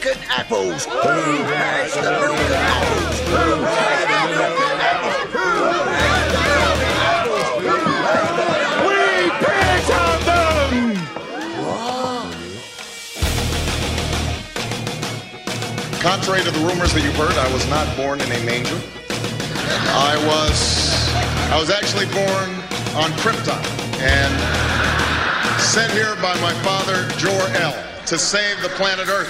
broken apples? Who has the broken apples? Who has the broken apples? Who has the broken apples? Who has the broken apples? We picked on them! What? Contrary to the rumors that you've heard, I was not born in a manger. I was actually born on Krypton and sent here by my father, Jor-El, to save the planet Earth.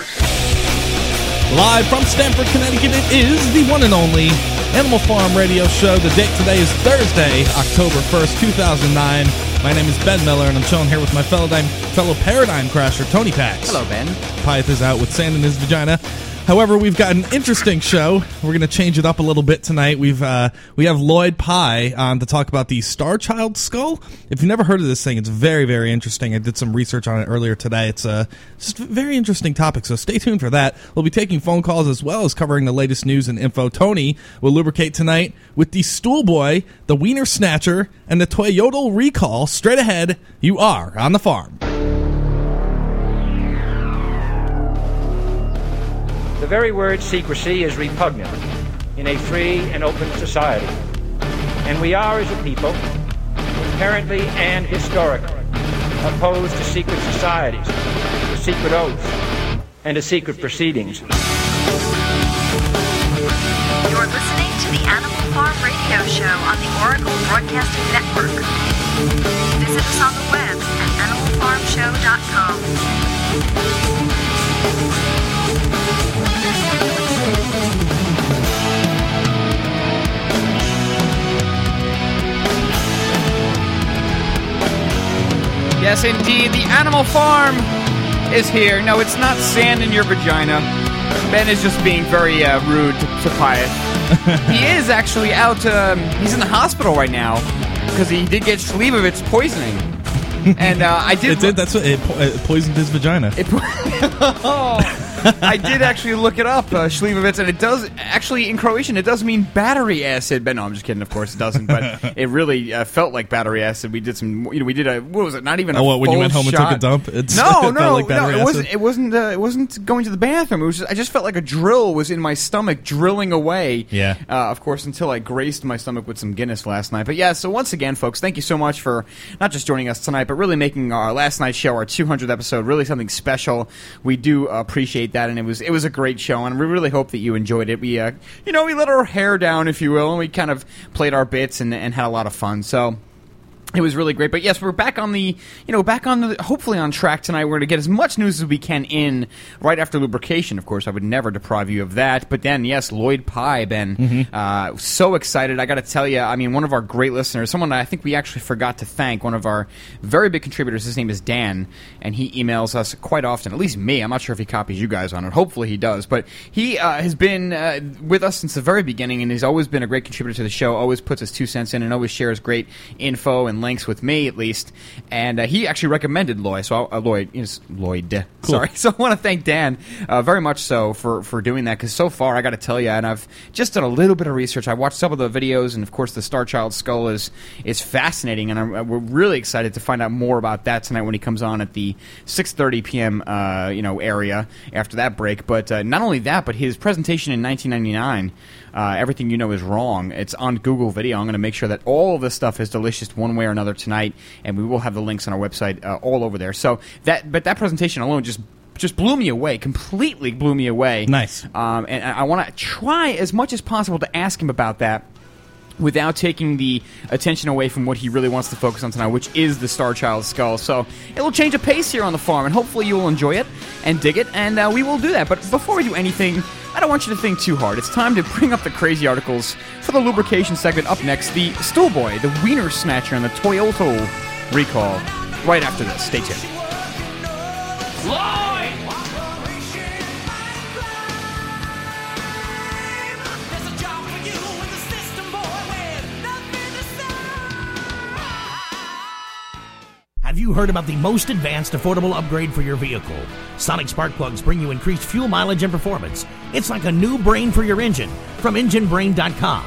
Live from Stamford, Connecticut, it is the one and only Animal Farm Radio Show. The date today is Thursday, October 1st, 2009. My name is Ben Miller, and I'm chilling here with my fellow Paradigm Crasher, Tony Pax. Hello, Ben. Pyth is out with sand in his vagina. However, we've got an interesting show. We're going to change it up a little bit tonight. We have Lloyd Pye on to talk about the Starchild skull. If you've never heard of this thing, it's very, very interesting. I did some research on it earlier today. It's a just very interesting topic, so stay tuned for that. We'll be taking phone calls as well as covering the latest news and info. Tony will lubricate tonight with the Stoolboy, the Wiener Snatcher, and the Toyota recall. Straight ahead, you are on the farm. The very word secrecy is repugnant in a free and open society. And we are, as a people, inherently and historically opposed to secret societies, to secret oaths, and to secret proceedings. You're listening to the Animal Farm Radio Show on the Oracle Broadcasting Network. Visit us on the web at animalfarmshow.com. Yes, indeed, the Animal Farm is here. No, it's not sand in your vagina. Ben is just being very rude to Pius. He is actually out. He's in the hospital right now because he did get Shleibovitz poisoning. And I did. It did. That's what it poisoned his vagina. I did actually look it up, Shleibovitz, and it does actually in Croatian. It does mean battery acid. But no, I'm just kidding. Of course, it doesn't. But it really felt like battery acid. We did some. You know, we did a. What was it? Not even a. Oh, what, when you went home shot. And took a dump? It felt like battery acid. It wasn't. It wasn't going to the bathroom. It was. I just felt like a drill was in my stomach, drilling away. Yeah. Of course, until I graced my stomach with some Guinness last night. But yeah. So once again, folks, thank you so much for not just joining us tonight, but really making our last night's show, our 200th episode, really something special. We do appreciate that, and it was a great show, and we really hope that you enjoyed it. We we let our hair down, if you will, and we kind of played our bits and had a lot of fun. So it was really great. But yes, we're back on the hopefully on track tonight. We're going to get as much news as we can in right after lubrication. Of course, I would never deprive you of that. But then, yes, Lloyd Pye, Ben, so excited. I got to tell you, I mean, one of our great listeners, someone I think we actually forgot to thank, one of our very big contributors. His name is Dan, and he emails us quite often. At least me. I'm not sure if he copies you guys on it. Hopefully, he does. But he has been with us since the very beginning, and he's always been a great contributor to the show. Always puts his 2 cents in, and always shares great info and links with me, at least, and he actually recommended Lloyd. So Lloyd. Cool. Sorry. So I want to thank Dan very much so for doing that, because so far I got to tell you, and I've just done a little bit of research. I watched some of the videos, and of course the Starchild skull is fascinating, and we're really excited to find out more about that tonight when he comes on at the 6:30 p.m. Area after that break. But not only that, but his presentation in 1999. Everything You Know Is Wrong. It's on Google Video. I'm going to make sure that all of this stuff is delicious one way or another tonight, and we will have the links on our website all over there. So that presentation alone just blew me away, completely blew me away. Nice. And I want to try as much as possible to ask him about that without taking the attention away from what he really wants to focus on tonight, which is the Starchild skull. So it'll change a pace here on the farm, and hopefully you will enjoy it and dig it, and we will do that. But before we do anything, I don't want you to think too hard. It's time to bring up the crazy articles for the lubrication segment. Up next, the Stoolboy, the Wiener Snatcher, and the Toyota recall. Right after this. Stay tuned. Live! Have you heard about the most advanced affordable upgrade for your vehicle? Sonic Spark Plugs bring you increased fuel mileage and performance. It's like a new brain for your engine from EngineBrain.com.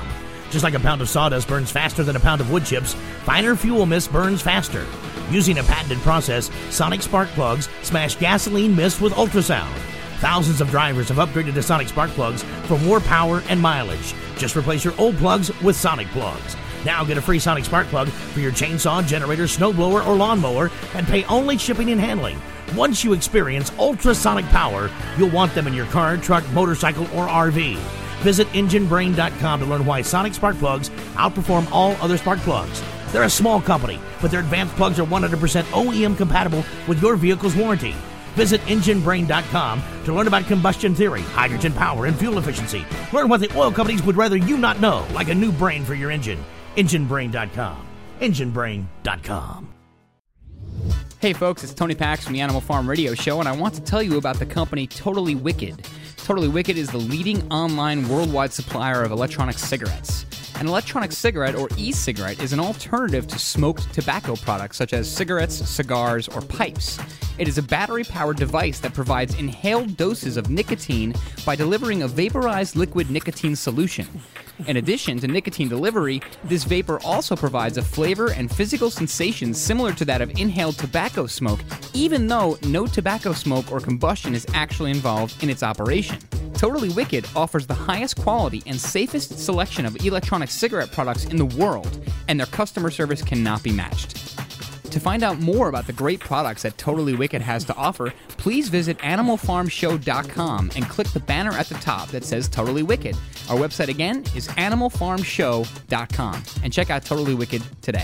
Just like a pound of sawdust burns faster than a pound of wood chips, finer fuel mist burns faster. Using a patented process, Sonic Spark Plugs smash gasoline mist with ultrasound. Thousands of drivers have upgraded to Sonic Spark Plugs for more power and mileage. Just replace your old plugs with Sonic Plugs. Now get a free Sonic Spark Plug for your chainsaw, generator, snowblower, or lawnmower, and pay only shipping and handling. Once you experience ultrasonic power, you'll want them in your car, truck, motorcycle, or RV. Visit EngineBrain.com to learn why Sonic Spark Plugs outperform all other spark plugs. They're a small company, but their advanced plugs are 100% OEM compatible with your vehicle's warranty. Visit EngineBrain.com to learn about combustion theory, hydrogen power, and fuel efficiency. Learn what the oil companies would rather you not know, like a new brain for your engine. EngineBrain.com. EngineBrain.com. Hey folks, it's Tony Pax from the Animal Farm Radio Show, and I want to tell you about the company Totally Wicked. Totally Wicked is the leading online worldwide supplier of electronic cigarettes. An electronic cigarette, or e-cigarette, is an alternative to smoked tobacco products such as cigarettes, cigars, or pipes. It is a battery-powered device that provides inhaled doses of nicotine by delivering a vaporized liquid nicotine solution. In addition to nicotine delivery, this vapor also provides a flavor and physical sensation similar to that of inhaled tobacco smoke, even though no tobacco smoke or combustion is actually involved in its operation. Totally Wicked offers the highest quality and safest selection of electronic cigarette products in the world, and their customer service cannot be matched. To find out more about the great products that Totally Wicked has to offer, please visit AnimalFarmShow.com and click the banner at the top that says Totally Wicked. Our website again is AnimalFarmShow.com. And check out Totally Wicked today.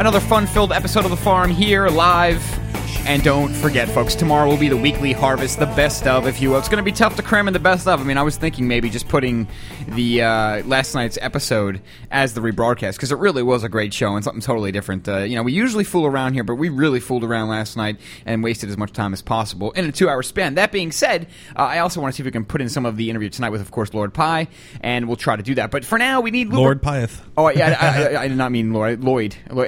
Another fun-filled episode of The Farm here, live. And don't forget, folks, tomorrow will be the weekly harvest, the best of, if you will. It's going to be tough to cram in the best of. I mean, I was thinking maybe just putting the last night's episode as the rebroadcast, because it really was a great show and something totally different. We usually fool around here, but we really fooled around last night and wasted as much time as possible in a 2-hour span. That being said, I also want to see if we can put in some of the interview tonight with, of course, Lloyd Pye, and we'll try to do that. But for now, we need Lord Pyeth. Oh, yeah, I did not mean Lloyd.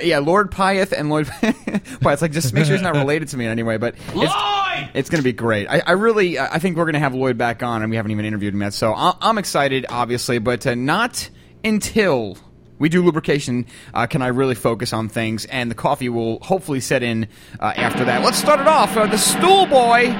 Yeah, Lord Pyeth and Lloyd Pyeth. Like, just make sure he's not related to me anyway, but it's going to be great. I think we're going to have Lloyd back on, and we haven't even interviewed him yet, so I'm excited, obviously, but not until we do lubrication can I really focus on things, and the coffee will hopefully set in after that. Let's start it off. The stool boy.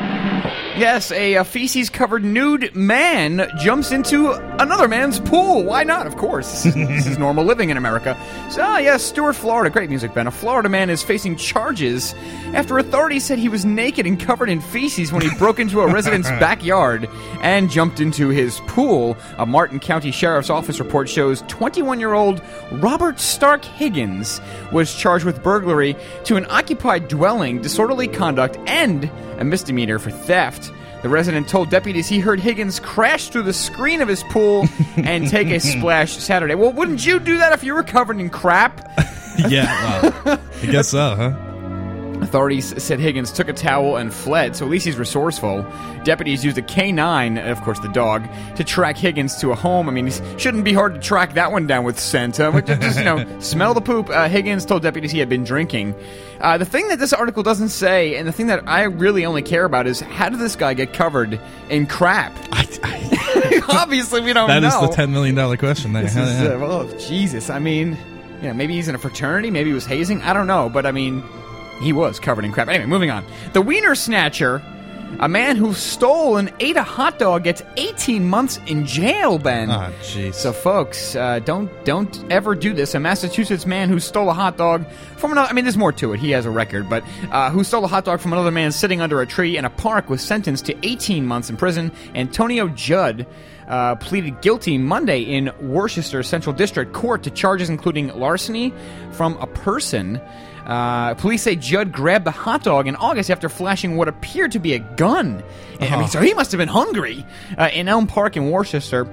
Yes, a feces-covered nude man jumps into another man's pool. Why not? Of course. This is normal living in America. So, yes, Stuart, Florida. Great music, Ben. A Florida man is facing charges after authorities said he was naked and covered in feces when he broke into a resident's backyard and jumped into his pool. A Martin County Sheriff's Office report shows 21-year-old Robert Stark Higgins was charged with burglary to an occupied dwelling, disorderly conduct, and a misdemeanor for theft. The resident told deputies he heard Higgins crash through the screen of his pool and take a splash Saturday. Well, wouldn't you do that if you were covered in crap? Yeah, well, I guess so, huh? Authorities said Higgins took a towel and fled, so at least he's resourceful. Deputies used a K9, of course the dog, to track Higgins to a home. I mean, it shouldn't be hard to track that one down with scent. Just, smell the poop. Higgins told deputies he had been drinking. The thing that this article doesn't say, and the thing that I really only care about, is how did this guy get covered in crap? Obviously, we don't know. That is the $10 million question there. Well, Jesus. I mean, you know, maybe he's in a fraternity. Maybe he was hazing. I don't know. But, I mean, he was covered in crap. Anyway, moving on. The Wiener Snatcher, a man who stole and ate a hot dog, gets 18 months in jail, Ben. Oh, jeez. So, folks, don't ever do this. A Massachusetts man who stole a hot dog from another... I mean, there's more to it. He has a record. But who stole a hot dog from another man sitting under a tree in a park was sentenced to 18 months in prison. Antonio Judd pleaded guilty Monday in Worcester Central District Court to charges including larceny from a person. Police say Judd grabbed the hot dog in August after flashing what appeared to be a gun. I mean, so he must have been hungry. In Elm Park in Worcester,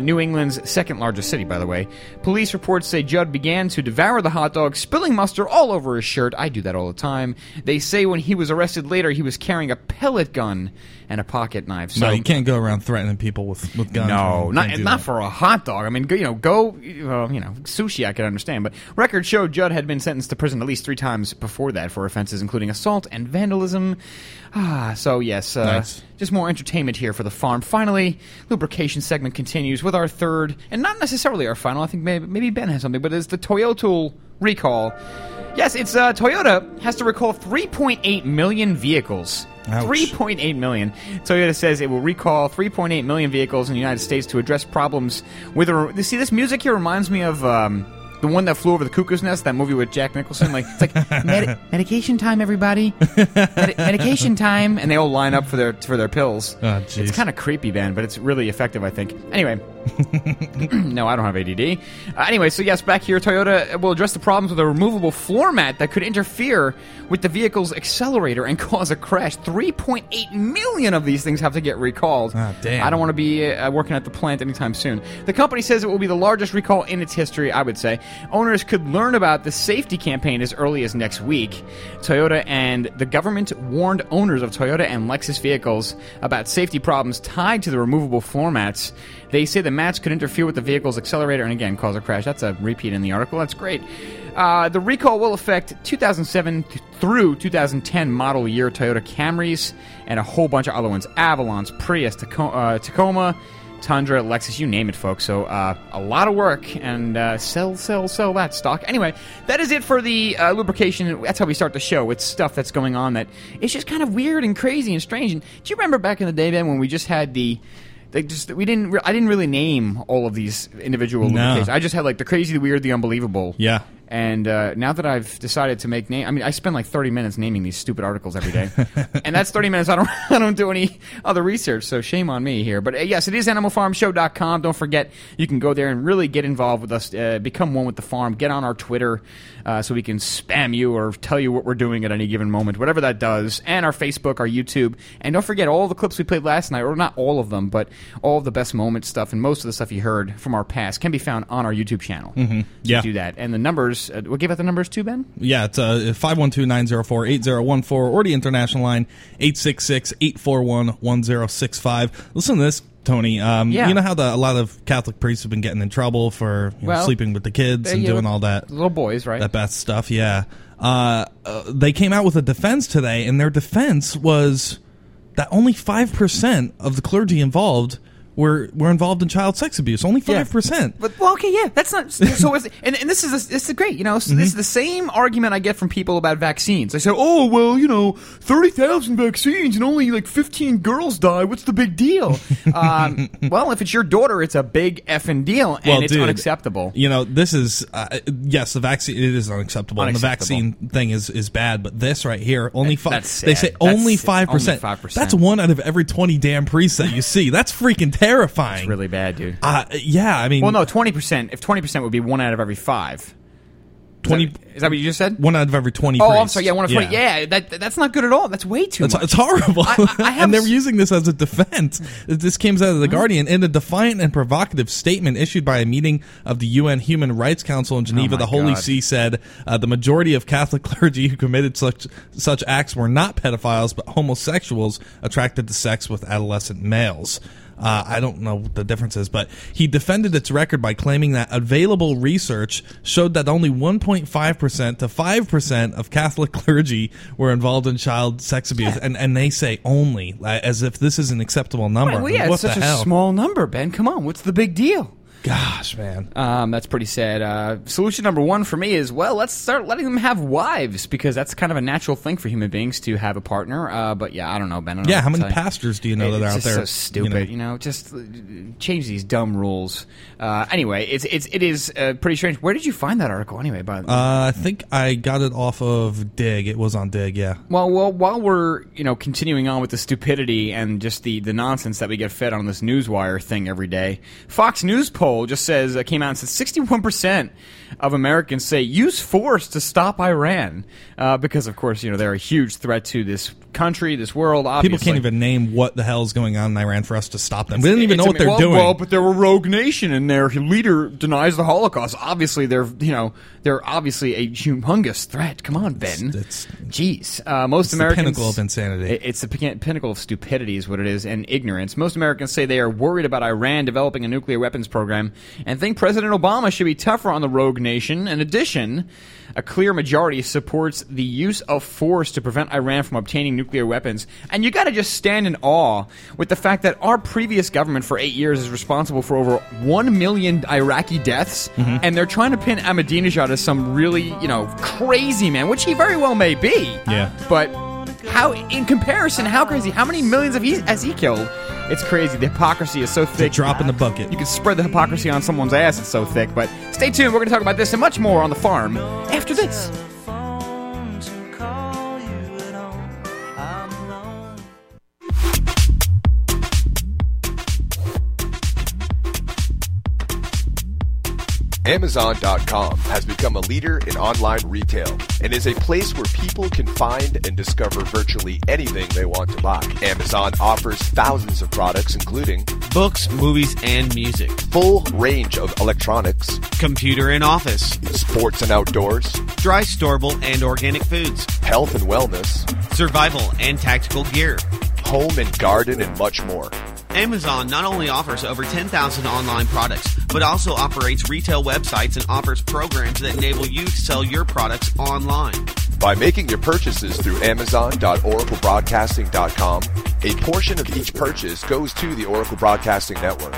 New England's second largest city, by the way. Police reports say Judd began to devour the hot dog, spilling mustard all over his shirt. I do that all the time. They say when he was arrested later, he was carrying a pellet gun and a pocket knife. So, no, you can't go around threatening people with guns. No, not for a hot dog. I mean, sushi I could understand. But records show Judd had been sentenced to prison at least 3 times before that for offenses including assault and vandalism. So, yes, nice. Just more entertainment here for the farm. Finally, lubrication segment continues with our third, and not necessarily our final. I think maybe Ben has something, but it's the Toyota recall. Yes, it's Toyota has to recall 3.8 million vehicles. Ouch. 3.8 million. Toyota says it will recall 3.8 million vehicles in the United States to address problems with... See, this music here reminds me of... the one that flew over the cuckoo's nest, that movie with Jack Nicholson. Like, it's like medication time, everybody. Medication time, and they all line up for their pills. Oh, it's kind of creepy, man, but it's really effective, I think. Anyway, no, I don't have ADD. Anyway, so yes, back here, Toyota will address the problems with a removable floor mat that could interfere with the vehicle's accelerator and cause a crash. 3.8 million of these things have to get recalled. Oh, damn. I don't want to be working at the plant anytime soon. The company says it will be the largest recall in its history, I would say. Owners could learn about the safety campaign as early as next week. Toyota and the government warned owners of Toyota and Lexus vehicles about safety problems tied to the removable floor mats. They say the mats could interfere with the vehicle's accelerator and, again, cause a crash. That's a repeat in the article. That's great. The recall will affect 2007 through 2010 model year Toyota Camrys and a whole bunch of other ones. Avalons, Prius, Tacoma, Tundra, Lexus, you name it, folks. So a lot of work, and sell that stock. Anyway, that is it for the lubrication. That's how we start the show. It's stuff that's going on that it's just kind of weird and crazy and strange. And do you remember back in the day, Ben, when we just had the... I didn't really name all of these individual lubrications. I just had like the crazy, the weird, the unbelievable. Yeah. And now that I've decided to make name, I mean, I spend like 30 minutes naming these stupid articles every day, and that's 30 minutes. I don't do any other research, so shame on me here. But yes, it is animalfarmshow.com. Don't forget, you can go there and really get involved with us, become one with the farm. Get on our Twitter so we can spam you or tell you what we're doing at any given moment, whatever that does. And our Facebook, our YouTube, and don't forget all the clips we played last night, or not all of them, but all of the best moment stuff and most of the stuff you heard from our past can be found on our YouTube channel. Mm-hmm. Yeah, so do that, and the numbers. We'll give out the numbers too, Ben? Yeah, it's 512-904-8014 or the international line, 866-841-1065. Listen to this, Tony. You know how a lot of Catholic priests have been getting in trouble for sleeping with the kids and doing all that? Little boys, right? That bad stuff, yeah. They came out with a defense today, and their defense was that only 5% of the clergy involved were involved in child sex abuse. Only 5%. But that's not so. This is great. You know, so This is the same argument I get from people about vaccines. They say, 30,000 vaccines and only like 15 girls die. What's the big deal? Well, if it's your daughter, it's a big effing deal, and it's unacceptable. You know, this is the vaccine. It is unacceptable, and the vaccine thing is bad. But this right here, only 5%. They say only 5%. That's 1 out of every 20 damn priests that you see. That's freaking terrible. Terrifying. It's really bad, dude. I mean... Well, no, 20%. If 20% would be 1 out of every 5. Is that what you just said? 1 out of every 20 priests. Oh, I'm sorry. Yeah, 1 out of 20. Yeah, that's not good at all. That's way too much. It's horrible. And they're using this as a defense. This came out of The Guardian. In a defiant and provocative statement issued by a meeting of the UN Human Rights Council in Geneva, the Holy See said the majority of Catholic clergy who committed such acts were not pedophiles, but homosexuals attracted to sex with adolescent males. I don't know what the difference is, but he defended its record by claiming that available research showed that only 1.5% to 5% of Catholic clergy were involved in child sex abuse. Yeah. And they say only, as if this is an acceptable number. Right, we had such a small number, Ben. Come on, what's the big deal? Gosh, man. That's pretty sad. Solution number one for me is, well, let's start letting them have wives, because that's kind of a natural thing for human beings to have a partner. But yeah, I don't know, Ben. I don't know how many pastors do you know that are out there? It's so stupid. You know, just change these dumb rules. Anyway, it is pretty strange. Where did you find that article anyway? I think I got it off of Dig. It was on Dig, yeah. Well, while we're continuing on with the stupidity and just the nonsense that we get fed on this Newswire thing every day, Fox News poll just says, came out and said 61% of Americans say use force to stop Iran, because of course they're a huge threat to this country, this world. Obviously, people can't even name what the hell is going on in Iran for us to stop them. We didn't even know what they're doing. Well, but they're a rogue nation, and their leader denies the Holocaust. Obviously, they're obviously a humongous threat. Come on, Ben. Jeez, most Americans. It's the pinnacle of insanity. It's the pinnacle of stupidity, is what it is, and ignorance. Most Americans say they are worried about Iran developing a nuclear weapons program, and think President Obama should be tougher on the rogue nation. In addition, a clear majority supports the use of force to prevent Iran from obtaining nuclear weapons. And you got to just stand in awe with the fact that our previous government for 8 years is responsible for over 1 million Iraqi deaths, and they're trying to pin Ahmadinejad as some really, crazy man, which he very well may be. Yeah. But how, in comparison, how crazy? How many millions has he killed? It's crazy. The hypocrisy is so thick. It's a drop in the bucket. You can spread the hypocrisy on someone's ass. It's so thick. But stay tuned. We're going to talk about this and much more on The Farm after this. Amazon.com has become a leader in online retail and is a place where people can find and discover virtually anything they want to buy. Amazon offers thousands of products, including books, movies, and music, full range of electronics, computer and office, sports and outdoors, dry, storable, and organic foods, health and wellness, survival and tactical gear, home and garden, and much more. Amazon not only offers over 10,000 online products, but also operates retail websites and offers programs that enable you to sell your products online. By making your purchases through Amazon.OracleBroadcasting.com, a portion of each purchase goes to the Oracle Broadcasting Network.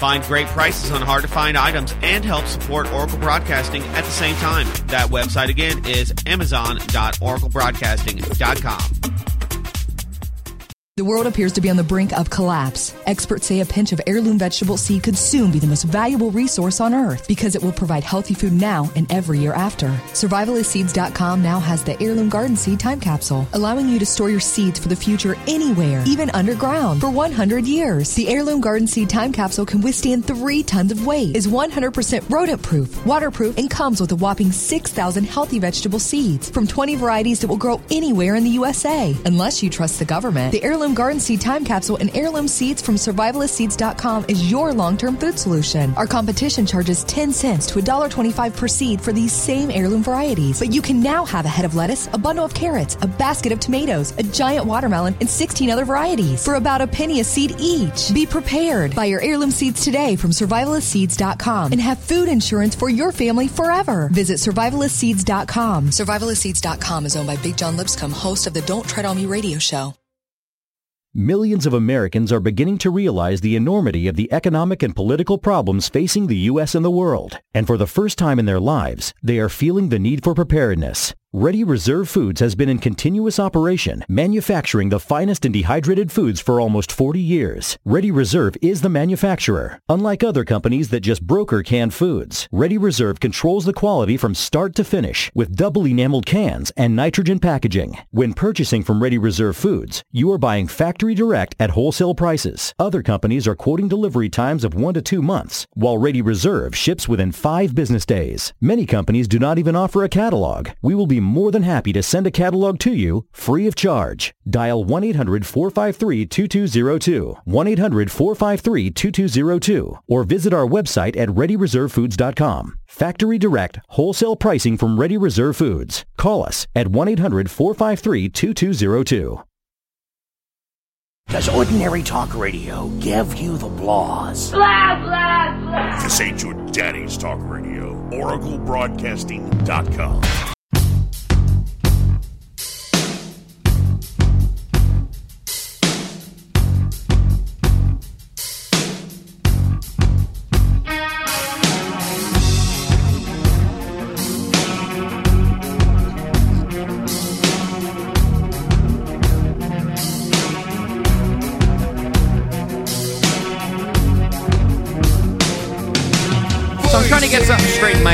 Find great prices on hard-to-find items and help support Oracle Broadcasting at the same time. That website again is Amazon.OracleBroadcasting.com. The world appears to be on the brink of collapse. Experts say a pinch of heirloom vegetable seed could soon be the most valuable resource on Earth because it will provide healthy food now and every year after. SurvivalistSeeds.com now has the Heirloom Garden Seed Time Capsule, allowing you to store your seeds for the future anywhere, even underground, for 100 years. The Heirloom Garden Seed Time Capsule can withstand 3 tons of weight, is 100% rodent-proof, waterproof, and comes with a whopping 6,000 healthy vegetable seeds from 20 varieties that will grow anywhere in the USA. Unless you trust the government, the Heirloom Garden Seed Time Capsule and heirloom seeds from SurvivalistSeeds.com is your long-term food solution. Our competition charges 10 cents to $1.25 per seed for these same heirloom varieties. But you can now have a head of lettuce, a bundle of carrots, a basket of tomatoes, a giant watermelon, and 16 other varieties for about a penny a seed each. Be prepared. Buy your heirloom seeds today from SurvivalistSeeds.com and have food insurance for your family forever. Visit SurvivalistSeeds.com. SurvivalistSeeds.com is owned by Big John Lipscomb, host of the Don't Tread on Me radio show. Millions of Americans are beginning to realize the enormity of the economic and political problems facing the U.S. and the world. And for the first time in their lives, they are feeling the need for preparedness. Ready Reserve Foods has been in continuous operation, manufacturing the finest and dehydrated foods for almost 40 years. Ready Reserve is the manufacturer. Unlike other companies that just broker canned foods, Ready Reserve controls the quality from start to finish with double enameled cans and nitrogen packaging. When purchasing from Ready Reserve Foods, you are buying factory direct at wholesale prices. Other companies are quoting delivery times of 1 to 2 months, while Ready Reserve ships within 5 business days. Many companies do not even offer a catalog. We will be more than happy to send a catalog to you free of charge. Dial 1-800-453-2202, 1-800-453-2202, or visit our website at readyreservefoods.com. Factory direct, wholesale pricing from Ready Reserve Foods. Call us at 1-800-453-2202. Does ordinary talk radio give you the blahs? Blah, blah, blah. This ain't your daddy's talk radio. OracleBroadcasting.com.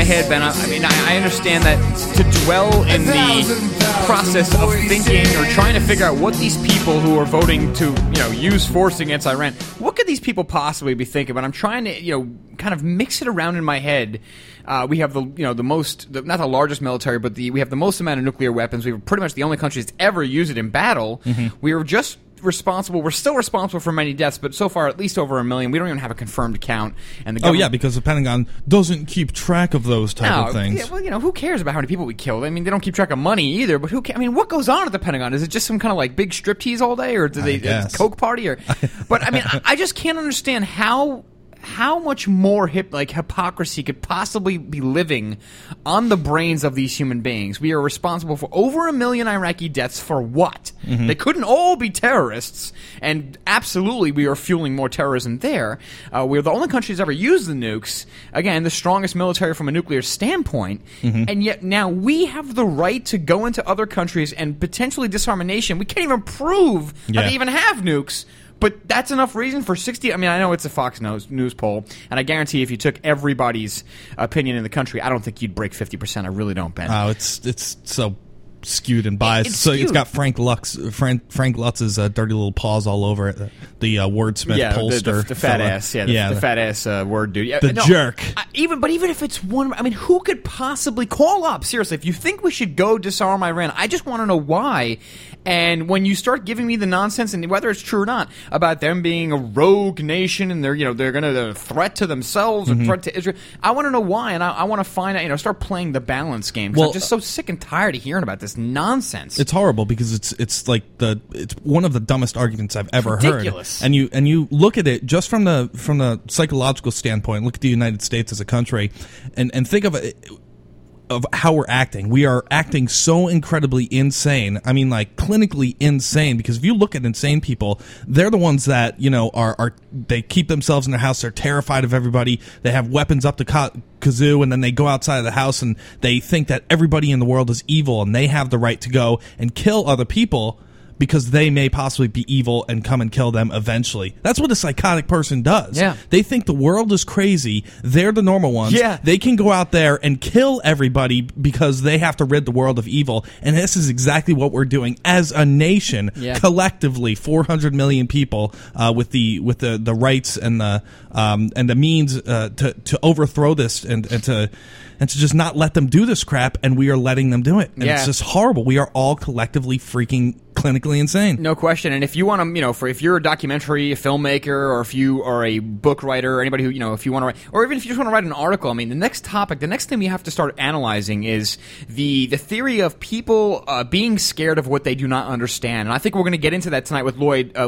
Head, Ben. I mean, I understand that to dwell in the process of thinking or trying to figure out what these people who are voting to, you know, use force against Iran, what could these people possibly be thinking? But I'm trying to, you know, kind of mix it around in my head. We have the, you know, the most, not the largest military, but we have the most amount of nuclear weapons. We were pretty much the only country that's ever used it in battle. Mm-hmm. We were just responsible. We're still responsible for many deaths, but so far at least over 1 million. We don't even have a confirmed count. And the because the Pentagon doesn't keep track of those type of things. Yeah, well, you know, who cares about how many people we killed? I mean, they don't keep track of money either, but who cares? I mean, what goes on at the Pentagon? Is it just some kind of like big striptease all day, or do they Coke party? Or but I mean, I just can't understand how much more hypocrisy could possibly be living on the brains of these human beings. We are responsible for over 1 million Iraqi deaths for what? Mm-hmm. They couldn't all be terrorists, and absolutely we are fueling more terrorism there. We're the only country that's ever used the nukes. Again, the strongest military from a nuclear standpoint, mm-hmm. and yet now we have the right to go into other countries and potentially disarm a nation. We can't even prove that they even have nukes. But that's enough reason for 60. I mean, I know it's a Fox News poll, and I guarantee if you took everybody's opinion in the country, I don't think you'd break 50%. I really don't, Ben. Oh, it's so skewed and biased. It's skewed. It's got Frank Lutz's dirty little paws all over it. The wordsmith pollster, the fat fella. Ass, the fat ass word dude, jerk. Even if it's one, I mean, who could possibly call up? Seriously, if you think we should go disarm Iran, I just want to know why. And when you start giving me the nonsense, and whether it's true or not, about them being a rogue nation and they're a threat to themselves and mm-hmm. threat to Israel, I want to know why, and I want to find out. Start playing the balance game. Well, I'm just so sick and tired of hearing about this nonsense. It's horrible because it's one of the dumbest arguments I've ever heard. And you look at it just from the psychological standpoint. Look at the United States as a country, and think of it. Of how we're acting. We are acting so incredibly insane. I mean, like, clinically insane, because if you look at insane people, they're the ones that, are they keep themselves in their house, they're terrified of everybody, they have weapons up to kazoo, and then they go outside of the house and they think that everybody in the world is evil and they have the right to go and kill other people because they may possibly be evil and come and kill them eventually. That's what a psychotic person does. Yeah. They think the world is crazy. They're the normal ones. Yeah. They can go out there and kill everybody because they have to rid the world of evil. And this is exactly what we're doing as a nation, collectively, 400 million people with the rights and the means to overthrow this and to just not let them do this crap, and we are letting them do it. And it's just horrible. We are all collectively freaking clinically insane. No question. And if you want to, if you're a documentary, a filmmaker, or if you are a book writer, or anybody who, if you want to write, or even if you just want to write an article, I mean, the next thing we have to start analyzing is the theory of people being scared of what they do not understand. And I think we're going to get into that tonight with Lloyd Pye.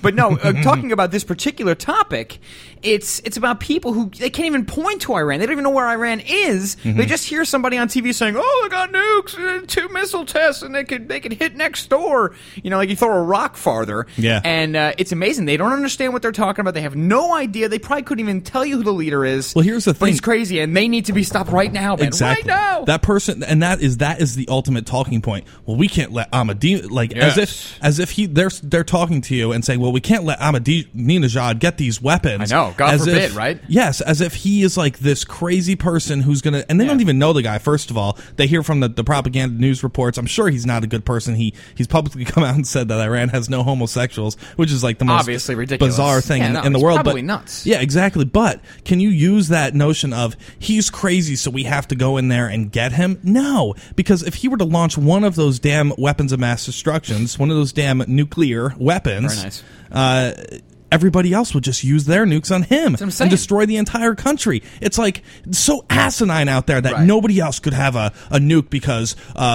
But no, talking about this particular topic, it's about people who, they can't even point to Iran. They don't even know where Iran is. Mm-hmm. They just hear somebody on TV saying, oh, they got nukes and 2 missile tests. And they could hit next door, like you throw a rock farther. Yeah. And it's amazing. They don't understand what they're talking about. They have no idea. They probably couldn't even tell you who the leader is. Well, here's the thing. But he's crazy, and they need to be stopped right now, man. Exactly. Right now. That person, and that is the ultimate talking point. Well, we can't let Ahmadinejad, as if they're talking to you and saying, well, we can't let Ahmadinejad get these weapons. I know. God forbid, right? Yes, as if he is like this crazy person who's going to, and they don't even know the guy, first of all. They hear from the propaganda news reports. I'm sure he's not a good person. He's publicly come out and said that Iran has no homosexuals, which is like the most obviously ridiculous, bizarre thing in the world. Probably nuts. Yeah, exactly. But can you use that notion of he's crazy, so we have to go in there and get him? No, because if he were to launch one of those damn weapons of mass destruction, one of those damn nuclear weapons, everybody else would just use their nukes on him and destroy the entire country. It's like so asinine out there that nobody else could have a nuke because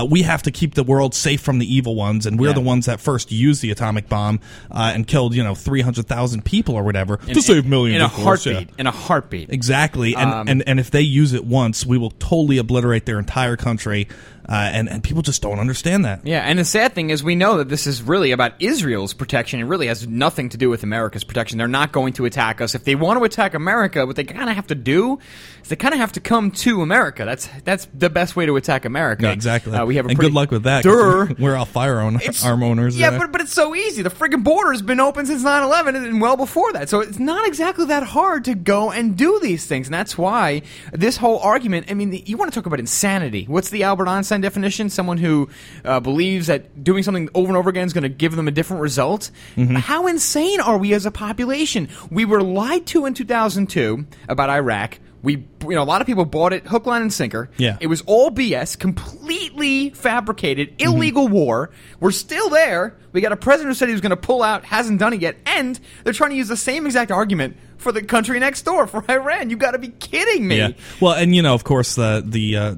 we have to keep the world safe from the evil ones, and we're the ones that first used the atomic bomb and killed 300,000 people or whatever to save millions in a heartbeat. Yeah. In a heartbeat, exactly. And if they use it once, we will totally obliterate their entire country. And people just don't understand that. Yeah, and the sad thing is we know that this is really about Israel's protection. It really has nothing to do with America's protection. They're not going to attack us. If they want to attack America, what they kind of have to do is they kind of have to come to America. That's the best way to attack America. Yeah, exactly. We have a good luck with that. We're all firearm owners. Yeah, but it's so easy. The friggin' border's been open since 9/11 and well before that. So it's not exactly that hard to go and do these things. And that's why this whole argument, I mean, you want to talk about insanity. What's the Albert Einstein definition? Someone who believes that doing something over and over again is going to give them a different result. Mm-hmm. How insane are we as a population? We were lied to in 2002 about Iraq. A lot of people bought it hook, line, and sinker. Yeah. It was all BS, completely fabricated, illegal war. We're still there. We got a president who said he was going to pull out, hasn't done it yet, and they're trying to use the same exact argument for the country next door, for Iran. You got to be kidding me. Yeah. Well, and of course, the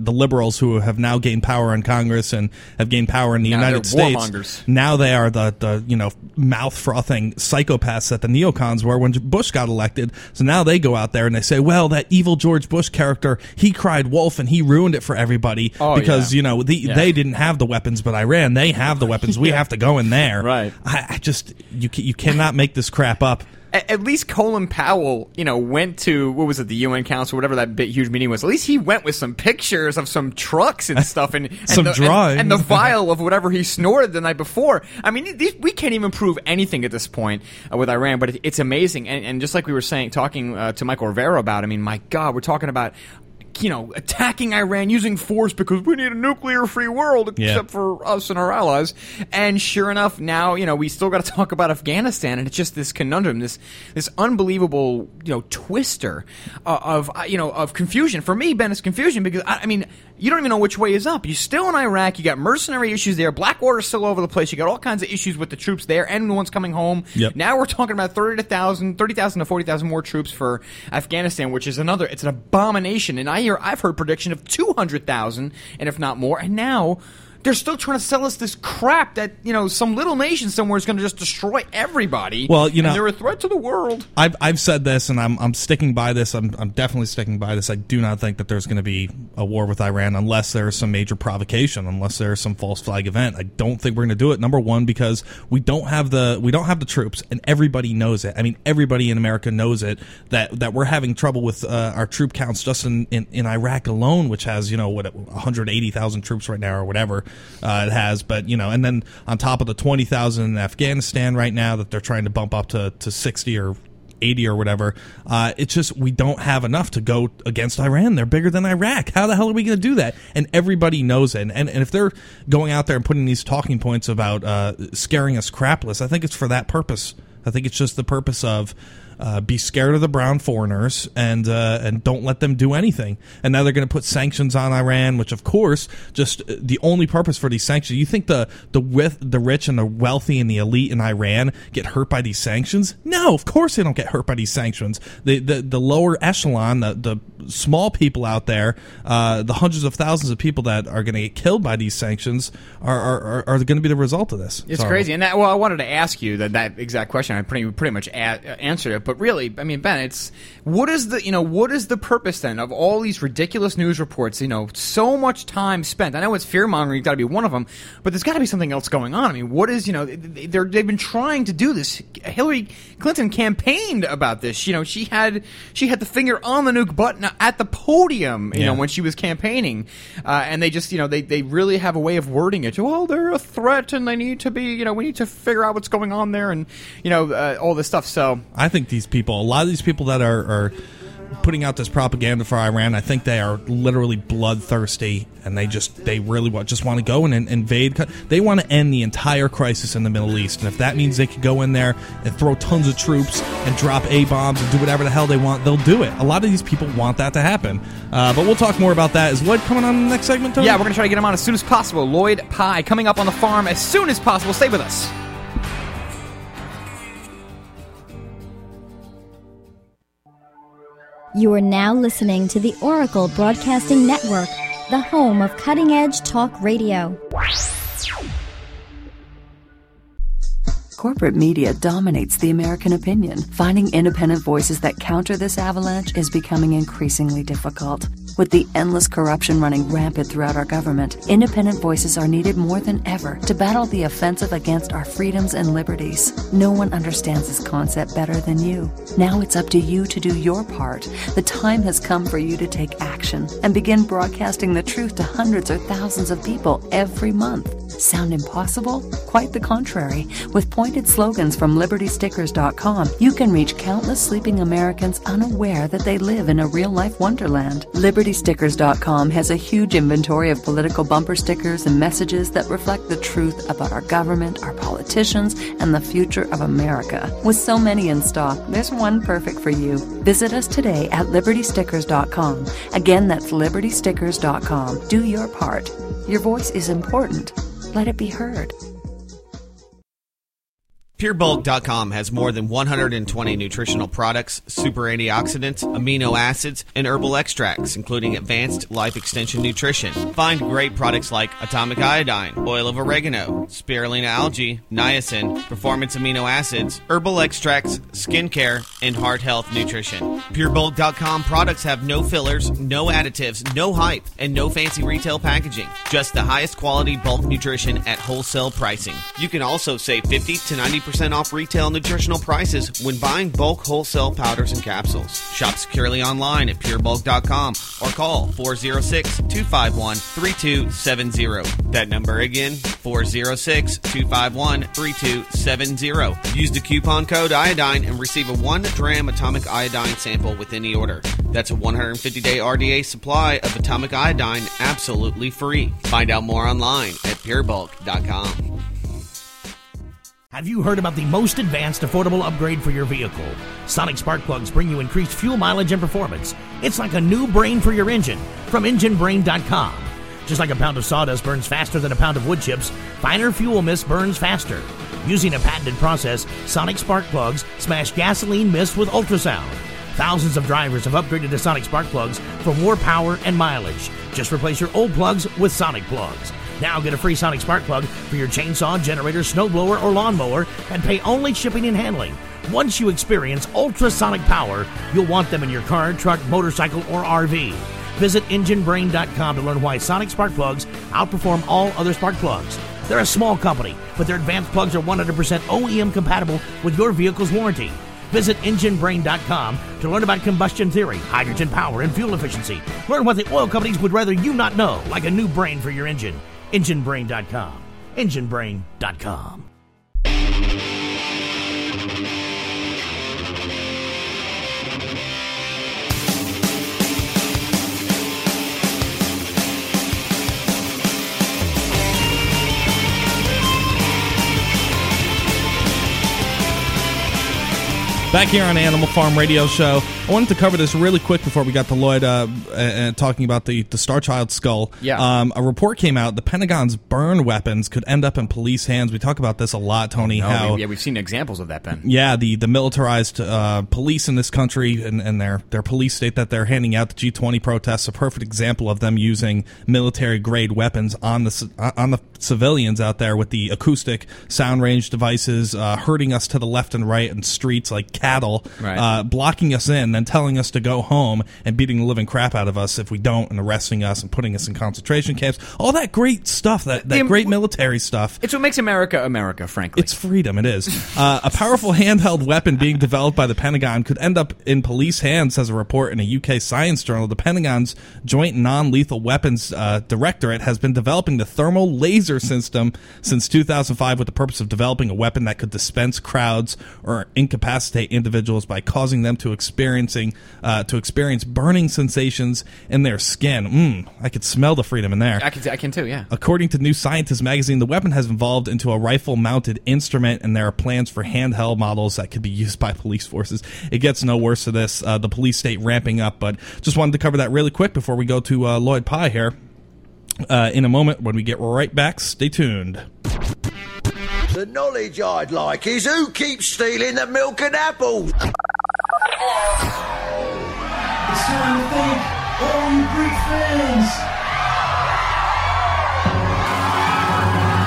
liberals who have now gained power in Congress and have gained power in the United States. Warmongers. Now they are the mouth frothing psychopaths that the neocons were when Bush got elected. So now they go out there and they say, well, that evil George Bush character, he cried wolf and he ruined it for everybody because they didn't have the weapons, but Iran, they have the weapons. We have to go in there. Right. I just you cannot make this crap up. At least Colin Powell, went to, what was it, the UN Council, whatever that huge meeting was. At least he went with some pictures of some trucks and stuff and some drawings. And the vial of whatever he snorted the night before. I mean, we can't even prove anything at this point with Iran, but it's amazing. And just like we were saying, talking to Michael Rivera about, I mean, my God, we're talking about attacking Iran using force because we need a nuclear-free world except for us and our allies. And sure enough, now, we still got to talk about Afghanistan, and it's just this conundrum, this unbelievable, twister of confusion. For me, Ben, it's confusion because, I mean, you don't even know which way is up. You're still in Iraq. You got mercenary issues there. Blackwater's still over the place. You got all kinds of issues with the troops there and the ones coming home. Yep. Now we're talking about 30,000 to 40,000 more troops for Afghanistan, which is it's an abomination. And I've heard prediction of 200,000, and if not more. And now they're still trying to sell us this crap that some little nation somewhere is going to just destroy everybody. Well, and they're a threat to the world. I've said this, and I'm sticking by this. I'm definitely sticking by this. I do not think that there's going to be a war with Iran unless there is some major provocation, unless there is some false flag event. I don't think we're going to do it. Number one, because we don't have the troops, and everybody knows it. I mean, everybody in America knows it that we're having trouble with our troop counts just in Iraq alone, which has 180,000 troops right now or whatever. It has, but and then on top of the 20,000 in Afghanistan right now that they're trying to bump up to 60 or 80 or whatever, it's just we don't have enough to go against Iran. They're bigger than Iraq. How the hell are we going to do that? And everybody knows it. And if they're going out there and putting these talking points about scaring us crapless, I think it's for that purpose. I think it's just the purpose of be scared of the brown foreigners and don't let them do anything. And now they're going to put sanctions on Iran, which, of course, just the only purpose for these sanctions. You think the rich and the wealthy and the elite in Iran get hurt by these sanctions? No, of course they don't get hurt by these sanctions. The lower echelon, the small people out there, the hundreds of thousands of people that are going to get killed by these sanctions are going to be the result of this. It's crazy. And I wanted to ask you that exact question. I pretty much answered it. But really, I mean, Ben, it's what is the purpose then of all these ridiculous news reports? So much time spent. I know it's fear mongering; you've got to be one of them. But there's got to be something else going on. I mean, what is they've been trying to do this. Hillary Clinton campaigned about this. She had the finger on the nuke button at the podium. You know when she was campaigning, and they just they really have a way of wording it. Well, they're a threat, and they need to be we need to figure out what's going on there, and all this stuff. So I think. A lot of these people that are putting out this propaganda for Iran, I think they are literally bloodthirsty, and they really want to go in and invade. They want to end the entire crisis in the Middle East, and if that means they could go in there and throw tons of troops and drop A-bombs and do whatever the hell they want, they'll do it. A lot of these people want that to happen, but we'll talk more about that. Is Lloyd coming on in the next segment, Tony? Yeah, we're going to try to get him on as soon as possible. Lloyd Pye coming up on the farm as soon as possible. Stay with us. You are now listening to the Oracle Broadcasting Network, the home of cutting-edge talk radio. Corporate media dominates the American opinion. Finding independent voices that counter this avalanche is becoming increasingly difficult. With the endless corruption running rampant throughout our government, independent voices are needed more than ever to battle the offensive against our freedoms and liberties. No one understands this concept better than you. Now it's up to you to do your part. The time has come for you to take action and begin broadcasting the truth to hundreds or thousands of people every month. Sound impossible? Quite the contrary. With pointed slogans from LibertyStickers.com, you can reach countless sleeping Americans unaware that they live in a real-life wonderland. LibertyStickers.com has a huge inventory of political bumper stickers and messages that reflect the truth about our government, our politicians, and the future of America. With so many in stock, there's one perfect for you. Visit us today at LibertyStickers.com. Again, that's LibertyStickers.com. Do your part. Your voice is important. Let it be heard. PureBulk.com has more than 120 nutritional products, super antioxidants, amino acids, and herbal extracts, including advanced life extension nutrition. Find great products like atomic iodine, oil of oregano, spirulina algae, niacin, performance amino acids, herbal extracts, skincare, and heart health nutrition. PureBulk.com products have no fillers, no additives, no hype, and no fancy retail packaging. Just the highest quality bulk nutrition at wholesale pricing. You can also save 50 to 90% off retail nutritional prices when buying bulk wholesale powders and capsules. Shop securely online at purebulk.com or call 406-251-3270. That number again, 406-251-3270. Use the coupon code iodine and receive a 1 gram atomic iodine sample with any order. That's a 150-day RDA supply of atomic iodine absolutely free. Find out more online at purebulk.com. Have you heard about the most advanced affordable upgrade for your vehicle? Sonic Spark Plugs bring you increased fuel mileage and performance. It's like a new brain for your engine from EngineBrain.com. Just like a pound of sawdust burns faster than a pound of wood chips, finer fuel mist burns faster. Using a patented process, Sonic Spark Plugs smash gasoline mist with ultrasound. Thousands of drivers have upgraded to Sonic Spark Plugs for more power and mileage. Just replace your old plugs with Sonic Plugs. Now get a free Sonic Spark Plug for your chainsaw, generator, snowblower, or lawnmower and pay only shipping and handling. Once you experience ultrasonic power, you'll want them in your car, truck, motorcycle, or RV. Visit EngineBrain.com to learn why Sonic Spark Plugs outperform all other spark plugs. They're a small company, but their advanced plugs are 100% OEM compatible with your vehicle's warranty. Visit EngineBrain.com to learn about combustion theory, hydrogen power, and fuel efficiency. Learn what the oil companies would rather you not know, like a new brain for your engine. EngineBrain.com. EngineBrain.com. Back here on Animal Farm Radio Show, I wanted to cover this really quick before we got to Lloyd talking about the Starchild skull. Yeah. A report came out, the Pentagon's burn weapons could end up in police hands. We talk about this a lot, Tony. Yeah, we've seen examples of that, Ben. Yeah, the militarized police in this country and their police state that they're handing out, the G20 protests, a perfect example of them using military-grade weapons on the civilians out there with the acoustic sound range devices, herding us to the left and right in streets like cattle, right. Blocking us in, then telling us to go home and beating the living crap out of us if we don't, and arresting us and putting us in concentration camps. All that great stuff, that great military stuff. It's what makes America, frankly. It's freedom, it is. A powerful handheld weapon being developed by the Pentagon could end up in police hands, says a report in a UK science journal. The Pentagon's Joint Non-Lethal Weapons Directorate has been developing the thermal laser system since 2005 with the purpose of developing a weapon that could dispense crowds or incapacitate individuals by causing them to experience burning sensations in their skin. I could smell the freedom in there. I can too, yeah. According to New Scientist magazine, the weapon has evolved into a rifle-mounted instrument, and there are plans for handheld models that could be used by police forces. It gets no worse than this, the police state ramping up, but just wanted to cover that really quick before we go to Lloyd Pye here. In a moment, when we get right back, stay tuned. The knowledge I'd like is who keeps stealing the milk and apples. just want to thank all you Greek fans.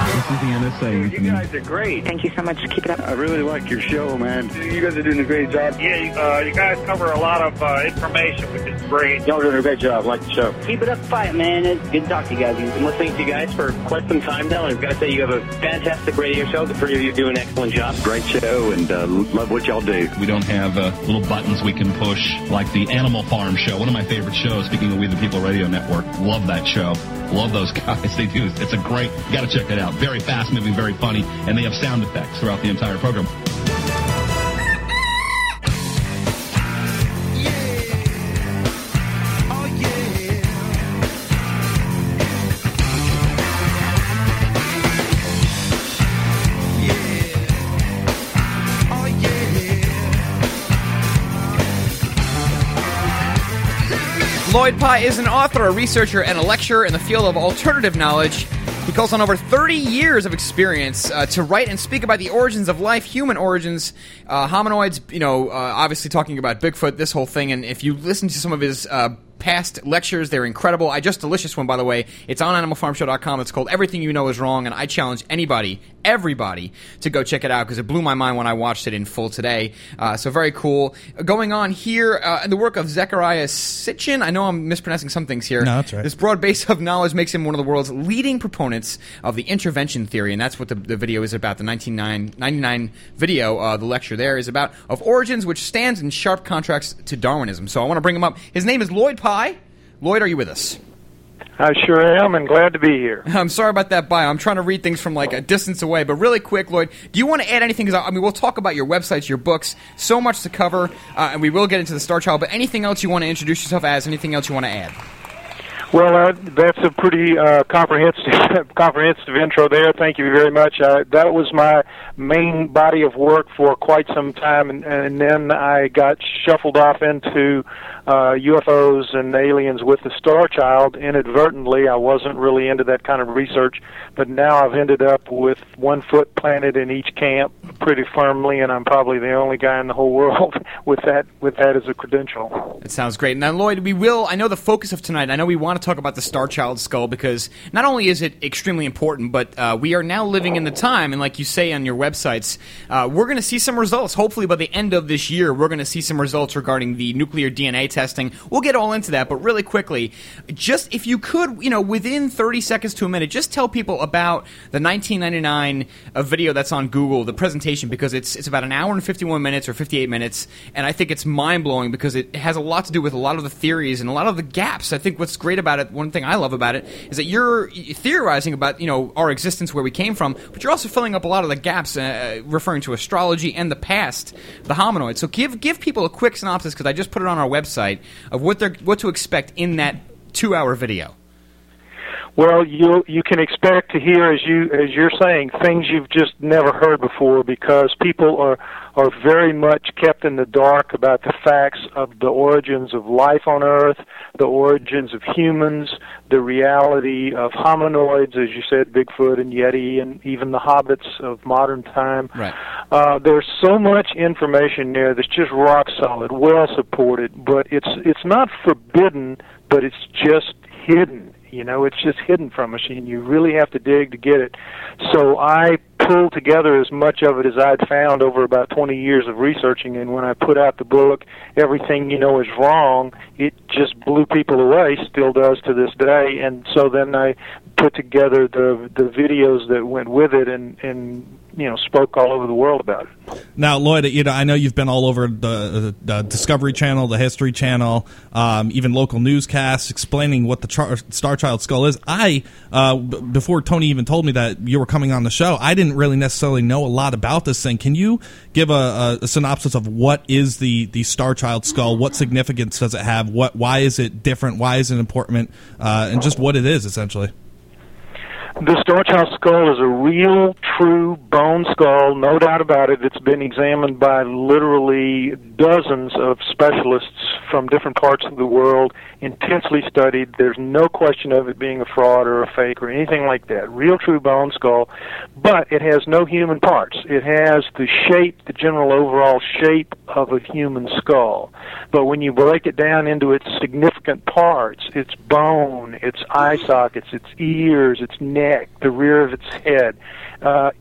This is the NSA. Dude, you guys are great. Thank you so much. Keep it up. I really like your show, man. You guys are doing a great job. Yeah, you guys cover a lot of information, which is great. Y'all are doing a great job. I like the show. Keep it up, fight, man. It's good to talk to you guys. We've been listening to you guys for quite some time now. I've got to say, you have a fantastic radio show. The three of you do an excellent job. Great show, and love what y'all do. We don't have little buttons we can push, like the Animal Farm show. One of my favorite shows, speaking of We the People Radio Network. Love that show. Love those guys. They do. It's a great, you got to check it out. Very fast moving, very funny, and they have sound effects throughout the entire program. Lloyd Pye is an author, a researcher, and a lecturer in the field of alternative knowledge. He calls on over 30 years of experience to write and speak about the origins of life, human origins, hominoids, you know, obviously talking about Bigfoot, this whole thing. And if you listen to some of his past lectures, they're incredible. I just delicious one, by the way. It's on animalfarmshow.com. It's called Everything You Know Is Wrong, and I challenge anybody, everybody, to go check it out because it blew my mind when I watched it in full today. So very cool. Going on here, the work of Zechariah Sitchin. I know I'm mispronouncing some things here. No, that's right. This broad base of knowledge makes him one of the world's leading proponents of the intervention theory, and that's what the video is about, the 1999 video, the lecture there is about, of origins, which stands in sharp contrast to Darwinism. So I want to bring him up. His name is Lloyd Pye. Lloyd, are you with us? I sure am, and glad to be here. I'm sorry about that bio. I'm trying to read things from, like, a distance away. But really quick, Lloyd, do you want to add anything? Because, I mean, we'll talk about your websites, your books, so much to cover, and we will get into the Star Child. But anything else you want to introduce yourself as, anything else you want to add? Well, that's a pretty comprehensive intro there. Thank you very much. That was my main body of work for quite some time, and then I got shuffled off into UFOs and aliens with the Star Child inadvertently. I wasn't really into that kind of research, but now I've ended up with one foot planted in each camp pretty firmly, and I'm probably the only guy in the whole world with that as a credential. It sounds great. Now, Lloyd, I know the focus of tonight, I know we want to talk about the Starchild skull because not only is it extremely important, but we are now living in the time, and like you say on your websites, we're going to see some results. Hopefully by the end of this year, we're going to see some results regarding the nuclear DNA testing. We'll get all into that, but really quickly, just if you could, you know, within 30 seconds to a minute, just tell people about the 1999 video that's on Google, the presentation, because it's about an hour and 51 minutes or 58 minutes, and I think it's mind-blowing because it has a lot to do with a lot of the theories and a lot of the gaps. I think what's great about it, one thing I love about it, is that you're theorizing about, you know, our existence, where we came from, but you're also filling up a lot of the gaps, referring to astrology and the past, the hominoids. So give people a quick synopsis, because I just put it on our website, of what to expect in that 2-hour video. Well, you can expect to hear, as you're saying, things you've just never heard before, because people are very much kept in the dark about the facts of the origins of life on Earth, the origins of humans, the reality of hominoids, as you said, Bigfoot and Yeti, and even the hobbits of modern time. Right. There's so much information there that's just rock solid, well supported, but it's not forbidden, but it's just hidden. You know, it's just hidden from us, and you really have to dig to get it. So I pulled together as much of it as I'd found over about 20 years of researching, and when I put out the book, Everything You Know Is Wrong, it just blew people away, still does to this day, and so then I put together the videos that went with it and you know, spoke all over the world about it. Now, Lloyd, you know, I know you've been all over the Discovery Channel, the History Channel, even local newscasts explaining what the Starchild skull is. I before Tony even told me that you were coming on the show, I didn't really necessarily know a lot about this thing. Can you give a synopsis of what is the Starchild skull? What significance does it have? Why is it different? Why is it important? And just what it is, essentially. The Starchild skull is a real, true bone skull, no doubt about it. It's been examined by literally dozens of specialists from different parts of the world, intensely studied. There's no question of it being a fraud or a fake or anything like that. Real, true bone skull, but it has no human parts. It has the shape, the general overall shape of a human skull. But when you break it down into its significant parts, its bone, its eye sockets, its ears, its neck, the rear of its head,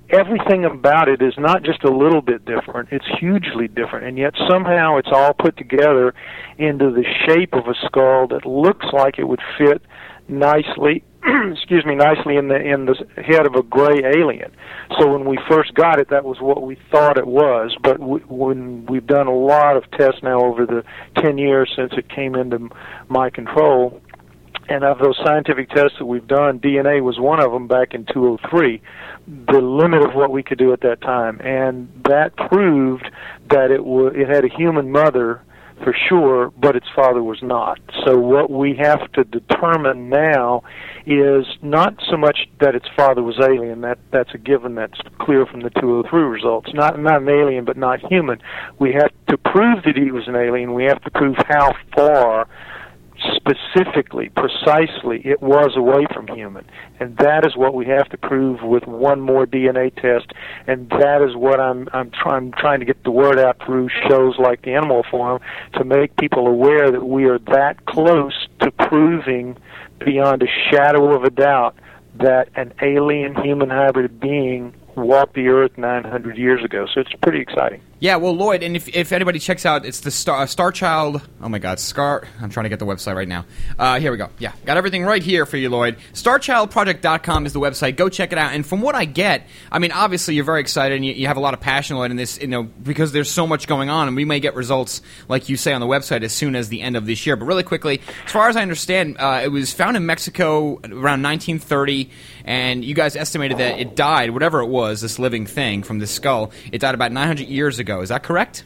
everything about it is not just a little bit different, it's hugely different, and yet somehow it's all put together into the shape of a skull that looks like it would fit nicely nicely in the head of a gray alien. So when we first got it, that was what we thought it was, but when we've done a lot of tests now over the 10 years since it came into my control, and of those scientific tests that we've done, DNA was one of them back in 2003, the limit of what we could do at that time. And that proved that it had a human mother for sure, but its father was not. So what we have to determine now is not so much that its father was alien. That's a given. That's clear from the 203 results. Not an alien, but not human. We have to prove that he was an alien. We have to prove how far specifically, precisely, it was away from human. And that is what we have to prove with one more DNA test, and that is what I'm trying to get the word out through shows like the Animal Forum to make people aware that we are that close to proving beyond a shadow of a doubt that an alien-human hybrid being walked the earth 900 years ago. So it's pretty exciting. Yeah, well, Lloyd, and if anybody checks out, it's the Starchild. Oh my God, I'm trying to get the website right now. Here we go. Yeah, got everything right here for you, Lloyd. Starchildproject.com is the website. Go check it out. And from what I get, I mean, obviously you're very excited and you have a lot of passion, Lloyd, in this, you know, because there's so much going on, and we may get results, like you say, on the website as soon as the end of this year. But really quickly, as far as I understand, it was found in Mexico around 1930, and you guys estimated that it died, whatever it was, this living thing from this skull, it died about 900 years ago. Is that correct?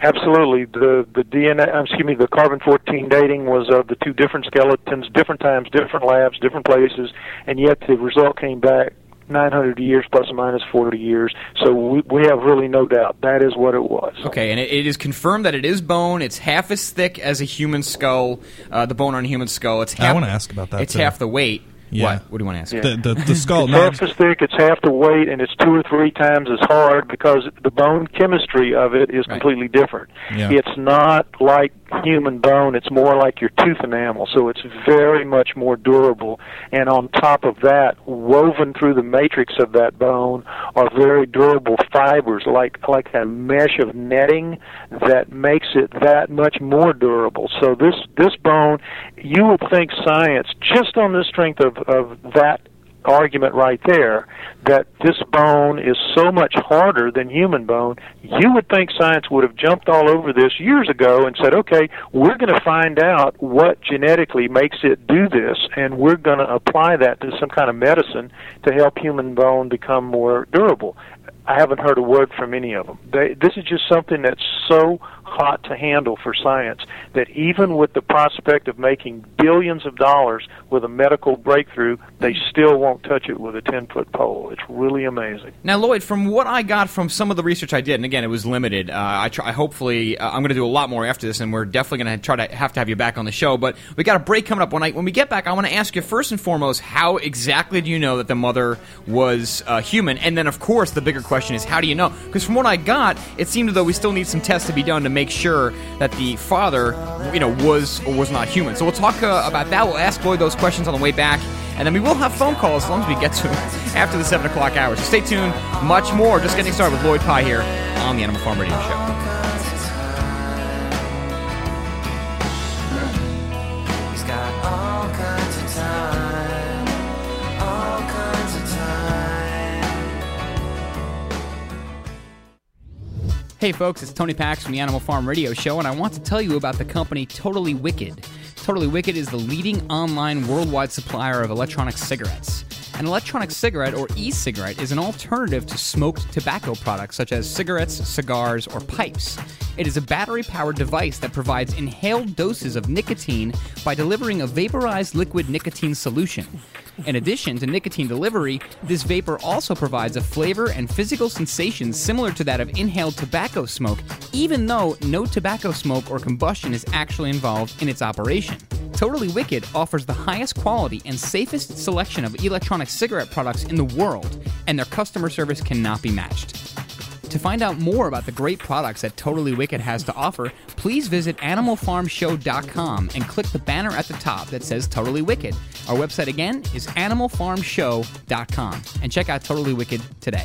Absolutely. The the carbon-14 dating was of the two different skeletons, different times, different labs, different places, and yet the result came back 900 years plus or minus 40 years. So we have really no doubt that is what it was. Okay, and it is confirmed that it is bone. It's half as thick as a human skull, the bone on a human skull. It's half, I want to ask about that. It's half the weight. Yeah. What do you want to ask? Yeah. The skull. It's half as thick, it's half the weight, and it's 2 or 3 times as hard because the bone chemistry of it is completely different. Yeah. It's not like human bone. It's more like your tooth enamel, so it's very much more durable. And on top of that, woven through the matrix of that bone are very durable fibers, like a mesh of netting that makes it that much more durable. So this bone, you would think science, just on the strength of that argument right there, that this bone is so much harder than human bone, you would think science would have jumped all over this years ago and said, okay, we're going to find out what genetically makes it do this, and we're going to apply that to some kind of medicine to help human bone become more durable. I haven't heard a word from any of them. This is just something that's so hot to handle for science that even with the prospect of making billions of dollars with a medical breakthrough, they still won't touch it with a 10-foot pole. It's really amazing. Now, Lloyd, from what I got from some of the research I did, and again, it was limited, I'm going to do a lot more after this, and we're definitely going to try to have you back on the show, but we got a break coming up. When we get back, I want to ask you first and foremost, how exactly do you know that the mother was human? And then, of course, the bigger question is, how do you know? Because from what I got, it seemed as though we still need some tests to be done to make sure that the father, was or was not human. So we'll talk about that. We'll ask Lloyd those questions on the way back, and then we will have phone calls as long as we get to them after the 7 o'clock hour. So stay tuned. Much more. Just getting started with Lloyd Pye here on the Animal Farm Radio Show. Hey folks, it's Tony Pax from the Animal Farm Radio Show, and I want to tell you about the company Totally Wicked. Totally Wicked is the leading online worldwide supplier of electronic cigarettes. An electronic cigarette, or e-cigarette, is an alternative to smoked tobacco products such as cigarettes, cigars, or pipes. It is a battery-powered device that provides inhaled doses of nicotine by delivering a vaporized liquid nicotine solution. In addition to nicotine delivery, this vapor also provides a flavor and physical sensation similar to that of inhaled tobacco smoke, even though no tobacco smoke or combustion is actually involved in its operation. Totally Wicked offers the highest quality and safest selection of electronic cigarette products in the world, and their customer service cannot be matched. To find out more about the great products that Totally Wicked has to offer, please visit animalfarmshow.com and click the banner at the top that says Totally Wicked. Our website again is animalfarmshow.com, and check out Totally Wicked today.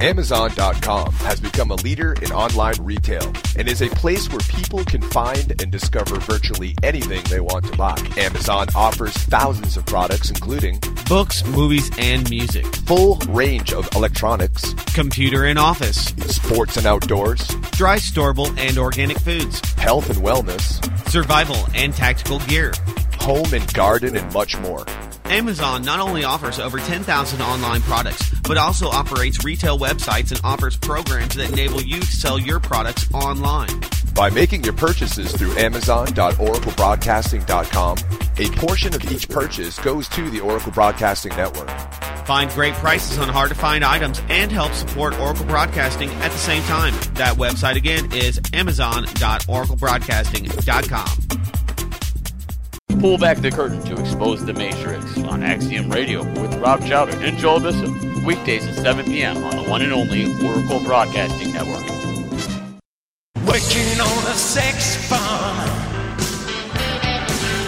Amazon.com has become a leader in online retail and is a place where people can find and discover virtually anything they want to buy. Amazon offers thousands of products, including books, movies, and music, full range of electronics, computer and office, sports and outdoors, dry, storable, and organic foods, health and wellness, survival and tactical gear, home and garden, and much more. Amazon not only offers over 10,000 online products, but also operates retail websites and offers programs that enable you to sell your products online. By making your purchases through Amazon.OracleBroadcasting.com, a portion of each purchase goes to the Oracle Broadcasting Network. Find great prices on hard-to-find items and help support Oracle Broadcasting at the same time. That website again is Amazon.OracleBroadcasting.com. Pull back the curtain to expose the Matrix on Axiom Radio with Rob Chowder and Joel Bishop. Weekdays at 7 p.m. on the one and only Oracle Broadcasting Network. Working on a sex farm,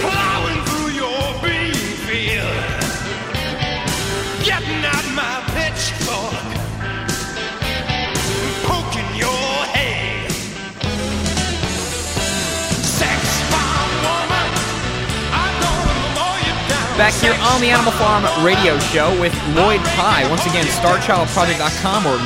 plowing through your bean field, getting out my pitchfork, poking your head. Back here on the Animal Farm Radio Show with Lloyd Pye. Once again, StarchildProject.com or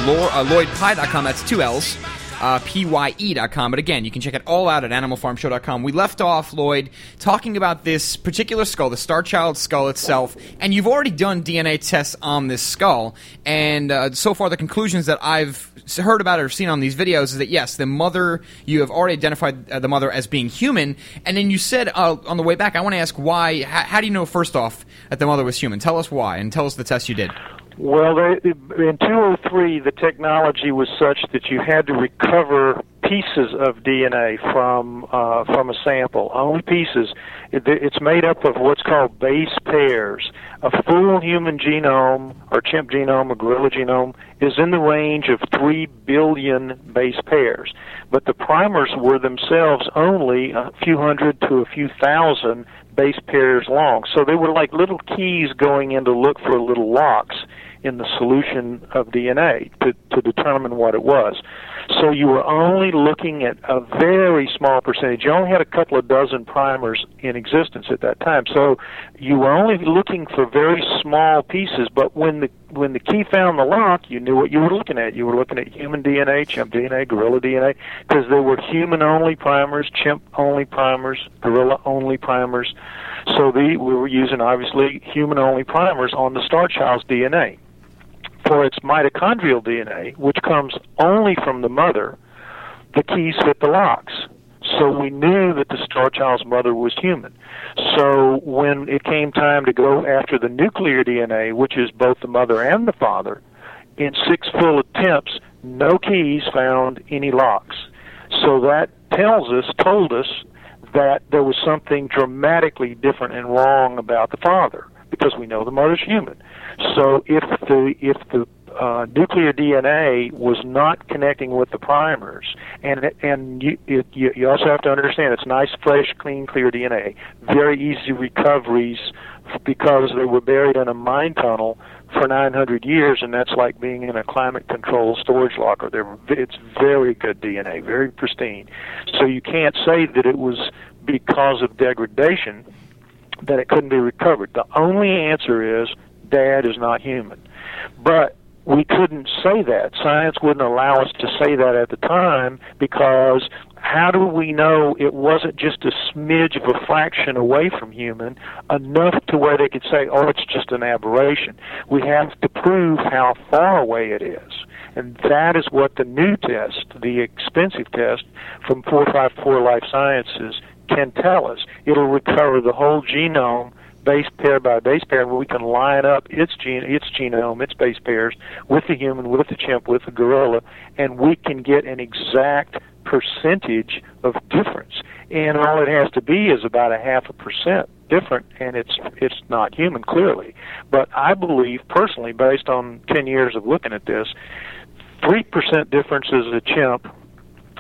LloydPye.com. That's two L's. Pye.com. But again, you can check it all out at animalfarmshow.com. We left off, Lloyd, talking about this particular skull, the Starchild skull itself. And you've already done DNA tests on this skull. And so far, the conclusions that I've heard about or seen on these videos is that, yes, the mother, you have already identified the mother as being human. And then you said on the way back, I want to ask why. How do you know, first off, that the mother was human? Tell us why, and tell us the test you did. Well, in 2003, the technology was such that you had to recover pieces of DNA from a sample, only pieces. It's made up of what's called base pairs. A full human genome, or chimp genome, or gorilla genome, is in the range of 3 billion base pairs. But the primers were themselves only a few hundred to a few thousand base pairs long. So they were like little keys going in to look for little locks in the solution of DNA to determine what it was. So you were only looking at a very small percentage. You only had a couple of dozen primers in existence at that time. So you were only looking for very small pieces, but when the key found the lock, you knew what you were looking at. You were looking at human DNA, chimp DNA, gorilla DNA, because there were human-only primers, chimp-only primers, gorilla-only primers. So we were using, obviously, human-only primers on the Starchild's DNA. For its mitochondrial DNA, which comes only from the mother, the keys fit the locks. So we knew that the Starchild's mother was human. So when it came time to go after the nuclear DNA, which is both the mother and the father, in 6 full attempts, no keys found, any locks. So that told us that there was something dramatically different and wrong about the father, because we know the mother's human. So if the nuclear DNA was not connecting with the primers, and you also have to understand it's nice, fresh, clean, clear DNA, very easy recoveries because they were buried in a mine tunnel for 900 years, and that's like being in a climate-controlled storage locker. It's very good DNA, very pristine. So you can't say that it was because of degradation that it couldn't be recovered. The only answer is dad is not human. But we couldn't say that. Science wouldn't allow us to say that at the time, because how do we know it wasn't just a smidge of a fraction away from human, enough to where they could say, oh, it's just an aberration? We have to prove how far away it is. And that is what the new test, the expensive test from 454 Life Sciences, can tell us. It'll recover the whole genome, base pair by base pair, where we can line up its genome, its base pairs, with the human, with the chimp, with the gorilla, and we can get an exact percentage of difference. And all it has to be is about 0.5% different, and it's not human, clearly. But I believe, personally, based on 10 years of looking at this, 3% difference is a chimp,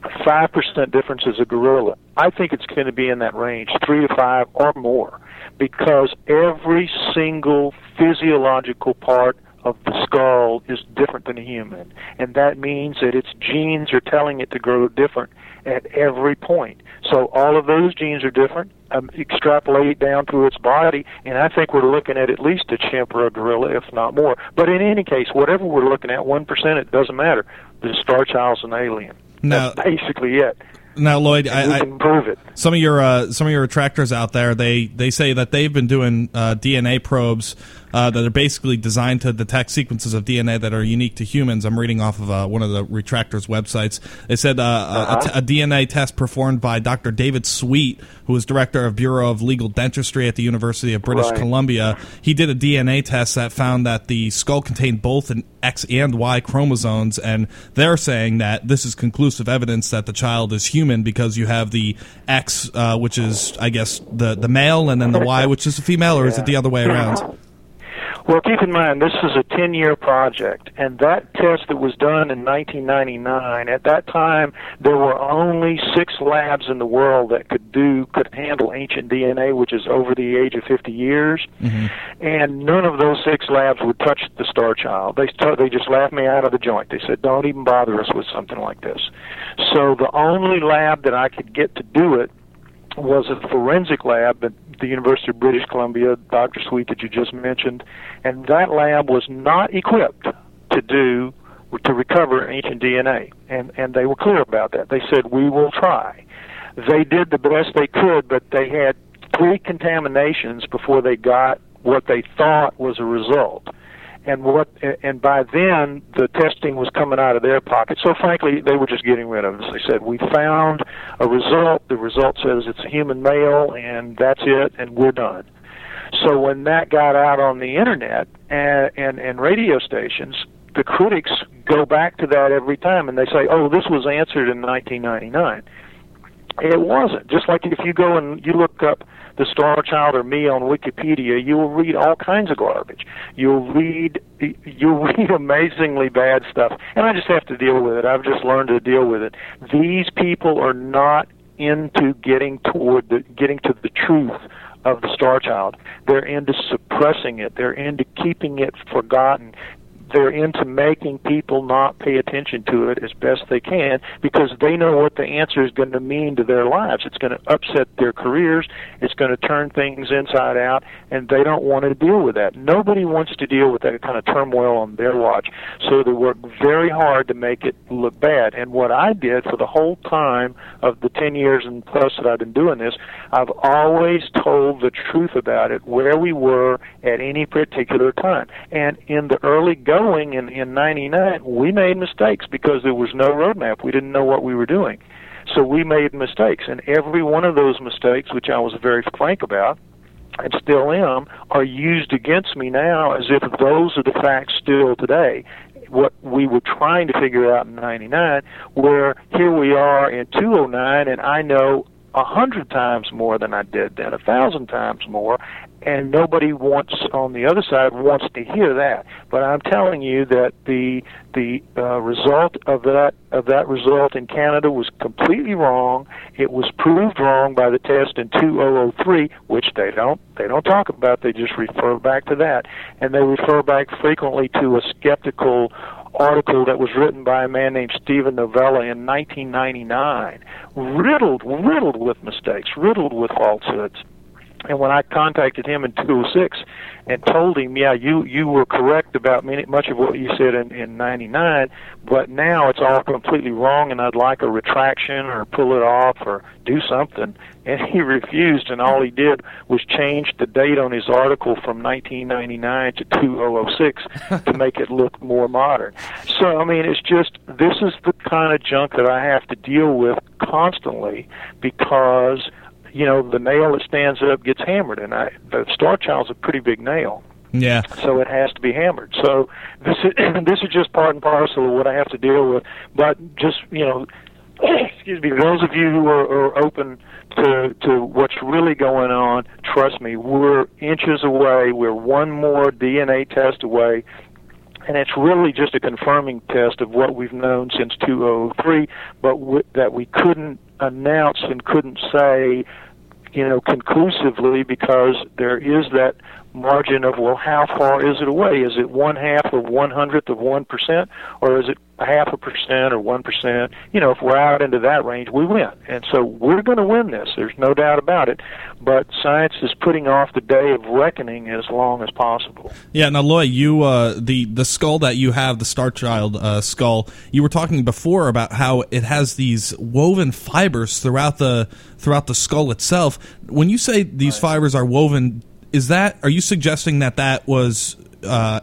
5% difference is a gorilla. I think it's going to be in that range, 3 to 5 or more, because every single physiological part of the skull is different than a human, and that means that its genes are telling it to grow different at every point. So all of those genes are different. Extrapolate down through its body, and I think we're looking at least a chimp or a gorilla, if not more. But in any case, whatever we're looking at, 1%, it doesn't matter. The Starchild's an alien. Now, that's basically it. Now, Lloyd, I can prove it. Some of your attractors out there, they say that they've been doing DNA probes that are basically designed to detect sequences of DNA that are unique to humans. I'm reading off of one of the retractors' websites. They said a DNA test performed by Dr. David Sweet, who is director of Bureau of Legal Dentistry at the University of British Columbia. He did a DNA test that found that the skull contained both an X and Y chromosomes, and they're saying that this is conclusive evidence that the child is human, because you have the X, which is, I guess, the male, and then the Y, which is the female, or is it the other way around? Well, keep in mind, this is a 10-year project, and that test that was done in 1999, at that time, there were only 6 labs in the world that could handle ancient DNA, which is over the age of 50 years, and none of those 6 labs would touch the Starchild. They just laughed me out of the joint. They said, don't even bother us with something like this. So the only lab that I could get to do it was a forensic lab at the University of British Columbia, Dr. Sweet, that you just mentioned, and that lab was not equipped to recover ancient DNA, and they were clear about that. They said, we will try. They did the best they could, but they had 3 contaminations before they got what they thought was a result. And by then, the testing was coming out of their pocket. So, frankly, they were just getting rid of us. They said, we found a result. The result says it's a human male, and that's it, and we're done. So when that got out on the Internet and radio stations, the critics go back to that every time, and they say, oh, this was answered in 1999. It wasn't. Just like if you go and you look up the Starchild or me on Wikipedia, you will read all kinds of garbage. You'll read amazingly bad stuff, and I just have to deal with it. I've just learned to deal with it. These people are not into getting to the truth of the Starchild. They're into suppressing it. They're into keeping it forgotten. They're into making people not pay attention to it as best they can, because they know what the answer is going to mean to their lives. It's going to upset their careers. It's going to turn things inside out, and they don't want to deal with that. Nobody wants to deal with that kind of turmoil on their watch, so they work very hard to make it look bad. And what I did for the whole time of the 10 years and plus that I've been doing this, I've always told the truth about it, where we were at any particular time. And in the early in 99, we made mistakes because there was no roadmap. We didn't know what we were doing. So we made mistakes, and every one of those mistakes, which I was very frank about, and still am, are used against me now as if those are the facts still today. What we were trying to figure out in 99, where here we are in 2009, and I know 100 times more than I did then, 1,000 times more, and nobody wants on the other side wants to hear that. But I'm telling you that the result of that result in Canada was completely wrong. It was proved wrong by the test in 2003, which they don't talk about. They just refer back to that, and they refer back frequently to a skeptical article that was written by a man named Stephen Novella in 1999, riddled with mistakes, riddled with falsehoods. And when I contacted him in 2006 and told him, yeah, you were correct about much of what you said in 99, but now it's all completely wrong and I'd like a retraction or pull it off or do something. And he refused, and all he did was change the date on his article from 1999 to 2006 to make it look more modern. So, I mean, it's just, this is the kind of junk that I have to deal with constantly because, you know, the nail that stands up gets hammered, and the Starchild's a pretty big nail. Yeah. So it has to be hammered. So this is just part and parcel of what I have to deal with. But just, you know, excuse me, those of you who are open to what's really going on, trust me, we're inches away. We're one more DNA test away. And it's really just a confirming test of what we've known since 2003, but that we couldn't announce and couldn't say, you know, conclusively, because there is that margin of, well, how far is it away? Is it 0.5 or 0.100% of 1%, or is it 0.5% or 1%? You know, if we're out into that range, we win. And so we're going to win this. There's no doubt about it. But science is putting off the day of reckoning as long as possible. Yeah. Now, Lloyd, you the skull that you have, the Starchild skull, you were talking before about how it has these woven fibers throughout the skull itself. When you say these fibers are woven, are you suggesting that was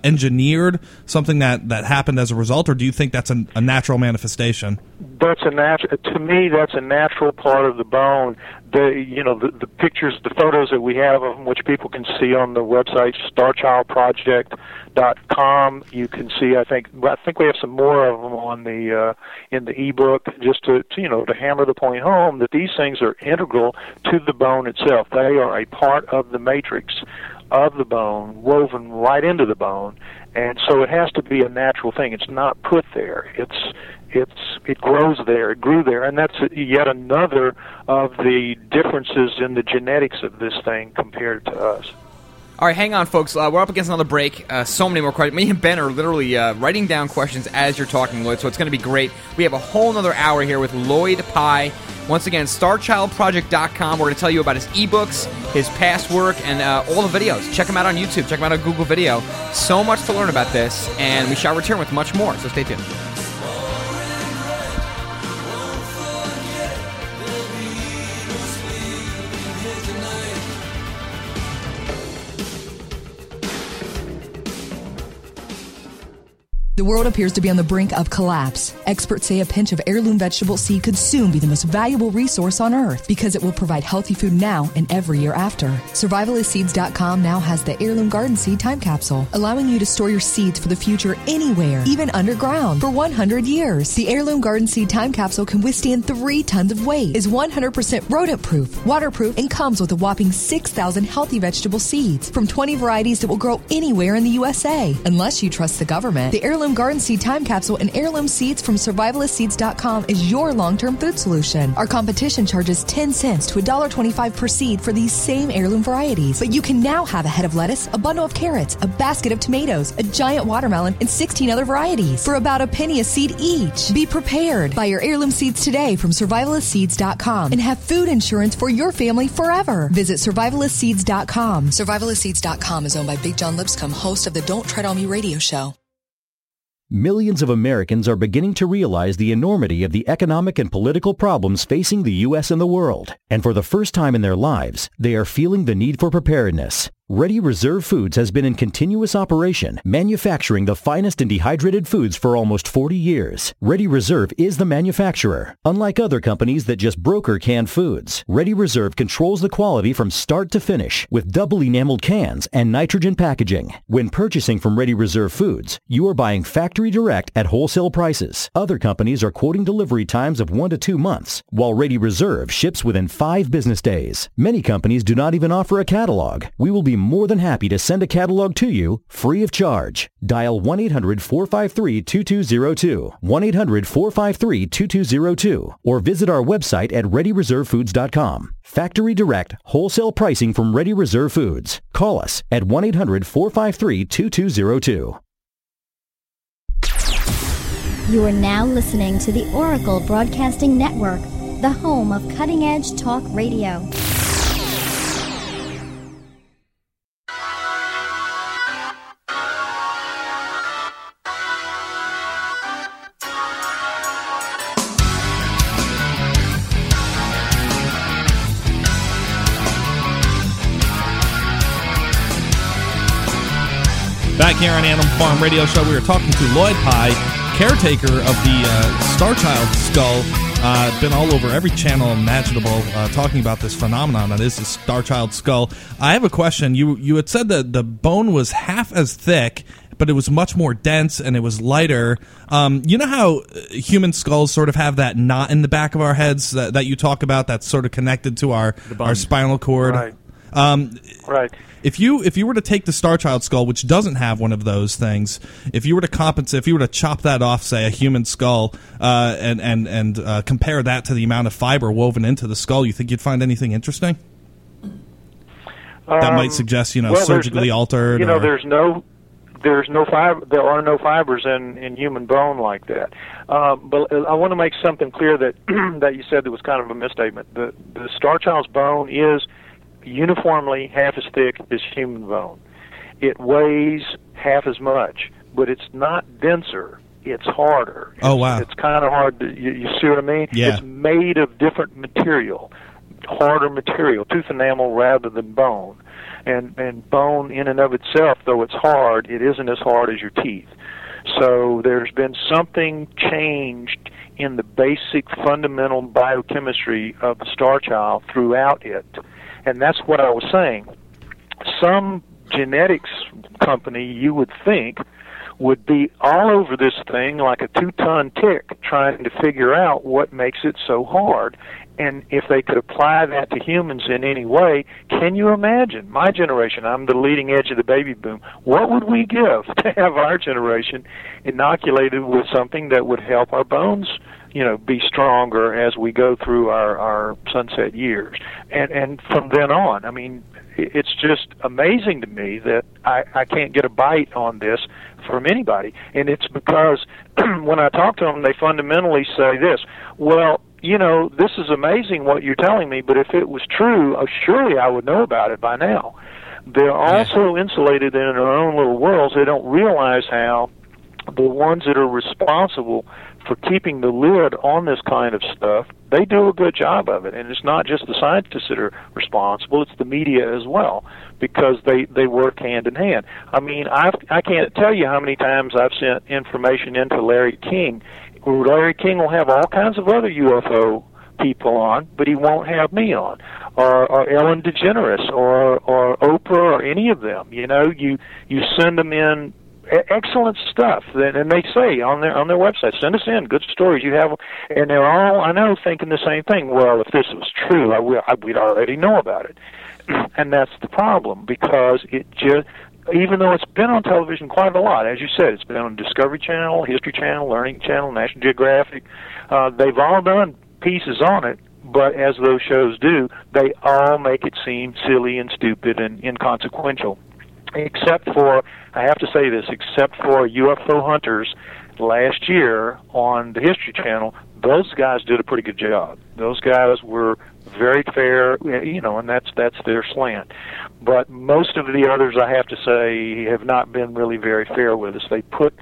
engineered, something that happened as a result, or do you think that's a natural manifestation? To me, that's a natural part of the bone. The pictures, the photos that we have of them, which people can see on the website Starchildproject.com. You can see, I think we have some more of them on the in the ebook, just to hammer the point home that these things are integral to the bone itself. They are a part of the matrix of the bone, woven right into the bone, and so it has to be a natural thing. It's not put there. It grows there. It grew there, and that's yet another of the differences in the genetics of this thing compared to us. All right, hang on, folks. We're up against another break. So many more questions. Me and Ben are literally writing down questions as you're talking, Lloyd, so it's going to be great. We have a whole another hour here with Lloyd Pye. Once again, StarchildProject.com. We're going to tell you about his ebooks, his past work, and all the videos. Check them out on YouTube. Check them out on Google Video. So much to learn about this, and we shall return with much more, so stay tuned. The world appears to be on the brink of collapse. Experts say a pinch of heirloom vegetable seed could soon be the most valuable resource on Earth because it will provide healthy food now and every year after. SurvivalistSeeds.com now has the Heirloom Garden Seed Time Capsule, allowing you to store your seeds for the future anywhere, even underground, for 100 years. The Heirloom Garden Seed Time Capsule can withstand 3 tons of weight, is 100% rodent-proof, waterproof, and comes with a whopping 6,000 healthy vegetable seeds from 20 varieties that will grow anywhere in the USA. Unless you trust the government, the Heirloom Garden Seed Time Capsule and heirloom seeds from SurvivalistSeeds.com is your long-term food solution. Our competition charges 10 cents to $1.25 per seed for these same heirloom varieties. But you can now have a head of lettuce, a bundle of carrots, a basket of tomatoes, a giant watermelon, and 16 other varieties for about a penny a seed each. Be prepared. Buy your heirloom seeds today from SurvivalistSeeds.com and have food insurance for your family forever. Visit SurvivalistSeeds.com. SurvivalistSeeds.com is owned by Big John Lipscomb, host of the Don't Tread on Me radio show. Millions of Americans are beginning to realize the enormity of the economic and political problems facing the U.S. and the world. And for the first time in their lives, they are feeling the need for preparedness. Ready Reserve Foods has been in continuous operation, manufacturing the finest and dehydrated foods for almost 40 years. Ready Reserve is the manufacturer. Unlike other companies that just broker canned foods, Ready Reserve controls the quality from start to finish with double enameled cans and nitrogen packaging. When purchasing from Ready Reserve Foods, you are buying factory direct at wholesale prices. Other companies are quoting delivery times of 1 to 2 months, while Ready Reserve ships within 5 business days. Many companies do not even offer a catalog. We will be more than happy to send a catalog to you free of charge. Dial 1-800-453-2202, 1-800-453-2202, or visit our website at ReadyReserveFoods.com. Factory direct, wholesale pricing from Ready Reserve Foods. Call us at 1-800-453-2202. You are now listening to the Oracle Broadcasting Network, the home of cutting-edge talk radio. Back here on Animal Farm Radio Show, we were talking to Lloyd Pye, caretaker of the Starchild skull. Been all over every channel imaginable talking about this phenomenon that is the Starchild skull. I have a question. You had said that the bone was half as thick, but it was much more dense and it was lighter. You know how human skulls sort of have that knot in the back of our heads that you talk about that's sort of connected to our spinal cord? Right. Right. If you were to take the Starchild skull, which doesn't have one of those things, if you were to chop that off, say a human skull, and compare that to the amount of fiber woven into the skull, you think you'd find anything interesting that might suggest surgically altered? There's no fiber. There are no fibers in human bone like that. But I want to make something clear that that you said that was kind of a misstatement. The Starchild's bone is uniformly half as thick as human bone. It weighs half as much, but it's not denser. It's harder. Oh, wow. It's kind of hard. You see what I mean? Yeah. It's made of different material, harder material, tooth enamel rather than bone. And bone in and of itself, though it's hard, it isn't as hard as your teeth. So there's been something changed in the basic fundamental biochemistry of the Starchild throughout it. And that's what I was saying. Some genetics company, you would think, would be all over this thing like a 2-ton tick trying to figure out what makes it so hard. And if they could apply that to humans in any way, can you imagine? My generation, I'm the leading edge of the baby boom. What would we give to have our generation inoculated with something that would help our bones be stronger as we go through our sunset years. And from then on, I mean, it's just amazing to me that I can't get a bite on this from anybody. And it's because when I talk to them, they fundamentally say this, well, this is amazing what you're telling me, but if it was true, surely I would know about it by now. They're also insulated in their own little worlds. They don't realize how the ones that are responsible for keeping the lid on this kind of stuff, they do a good job of it. And it's not just the scientists that are responsible, it's the media as well, because they work hand in hand. I mean, I can't tell you how many times I've sent information into Larry King. Larry King will have all kinds of other UFO people on, but he won't have me on, or Ellen DeGeneres, or Oprah, or any of them. You send them in excellent stuff, and they say on their website, send us in good stories you have, and they're all, I know, thinking the same thing. Well, if this was true, we'd already know about it, and that's the problem, because it just, even though it's been on television quite a lot, as you said, it's been on Discovery Channel, History Channel, Learning Channel, National Geographic, they've all done pieces on it. But as those shows do, they all make it seem silly and stupid and inconsequential. Except for, I have to say this, except for UFO Hunters last year on the History Channel, those guys did a pretty good job. Those guys were very fair, and that's their slant. But most of the others, I have to say, have not been really very fair with us. They put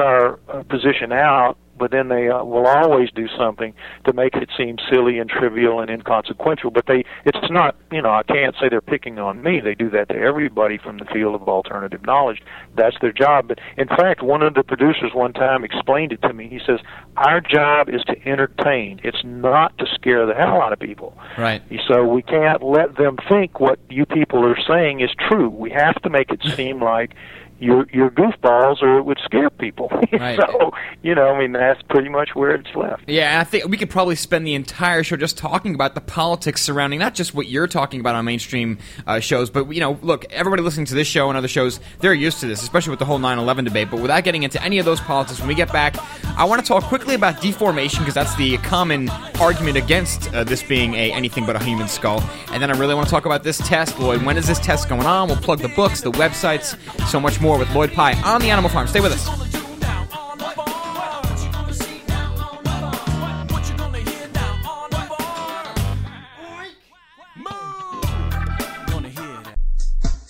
our position out but then they will always do something to make it seem silly and trivial and inconsequential. But it's not, I can't say they're picking on me. They do that to everybody from the field of alternative knowledge. That's their job. But in fact, one of the producers one time explained it to me. He says, our job is to entertain. It's not to scare the hell out of people. Right. So we can't let them think what you people are saying is true. We have to make it seem like you're goofballs, or it would scare people. Right. So, that's pretty much where it's left. Yeah, and I think we could probably spend the entire show just talking about the politics surrounding not just what you're talking about on mainstream shows, but, look, everybody listening to this show and other shows, they're used to this, especially with the whole 9/11 debate. But without getting into any of those politics, when we get back, I want to talk quickly about deformation, because that's the common argument against this being anything but a human skull. And then I really want to talk about this test, Lloyd. When is this test going on? We'll plug the books, the websites, so much more with Lloyd Pye on The Animal Farm. Stay with us.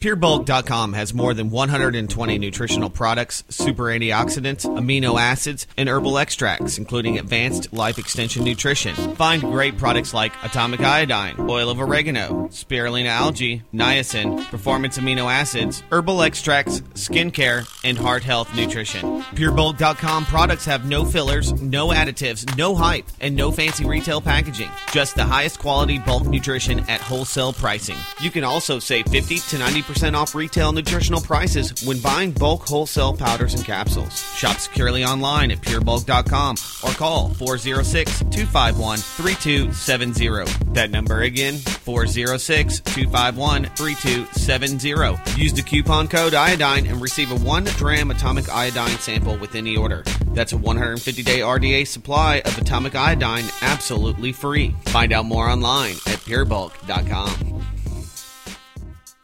PureBulk.com has more than 120 nutritional products, super antioxidants, amino acids, and herbal extracts, including advanced life extension nutrition. Find great products like atomic iodine, oil of oregano, spirulina algae, niacin, performance amino acids, herbal extracts, skincare, and heart health nutrition. PureBulk.com products have no fillers, no additives, no hype, and no fancy retail packaging. Just the highest quality bulk nutrition at wholesale pricing. You can also save 50 to 90% off retail nutritional prices when buying bulk wholesale powders and capsules. Shop securely online at purebulk.com or call 406-251-3270. That number again, 406-251-3270. Use the coupon code iodine and receive a 1 gram atomic iodine sample with any order. That's a 150-day RDA supply of atomic iodine absolutely free. Find out more online at purebulk.com.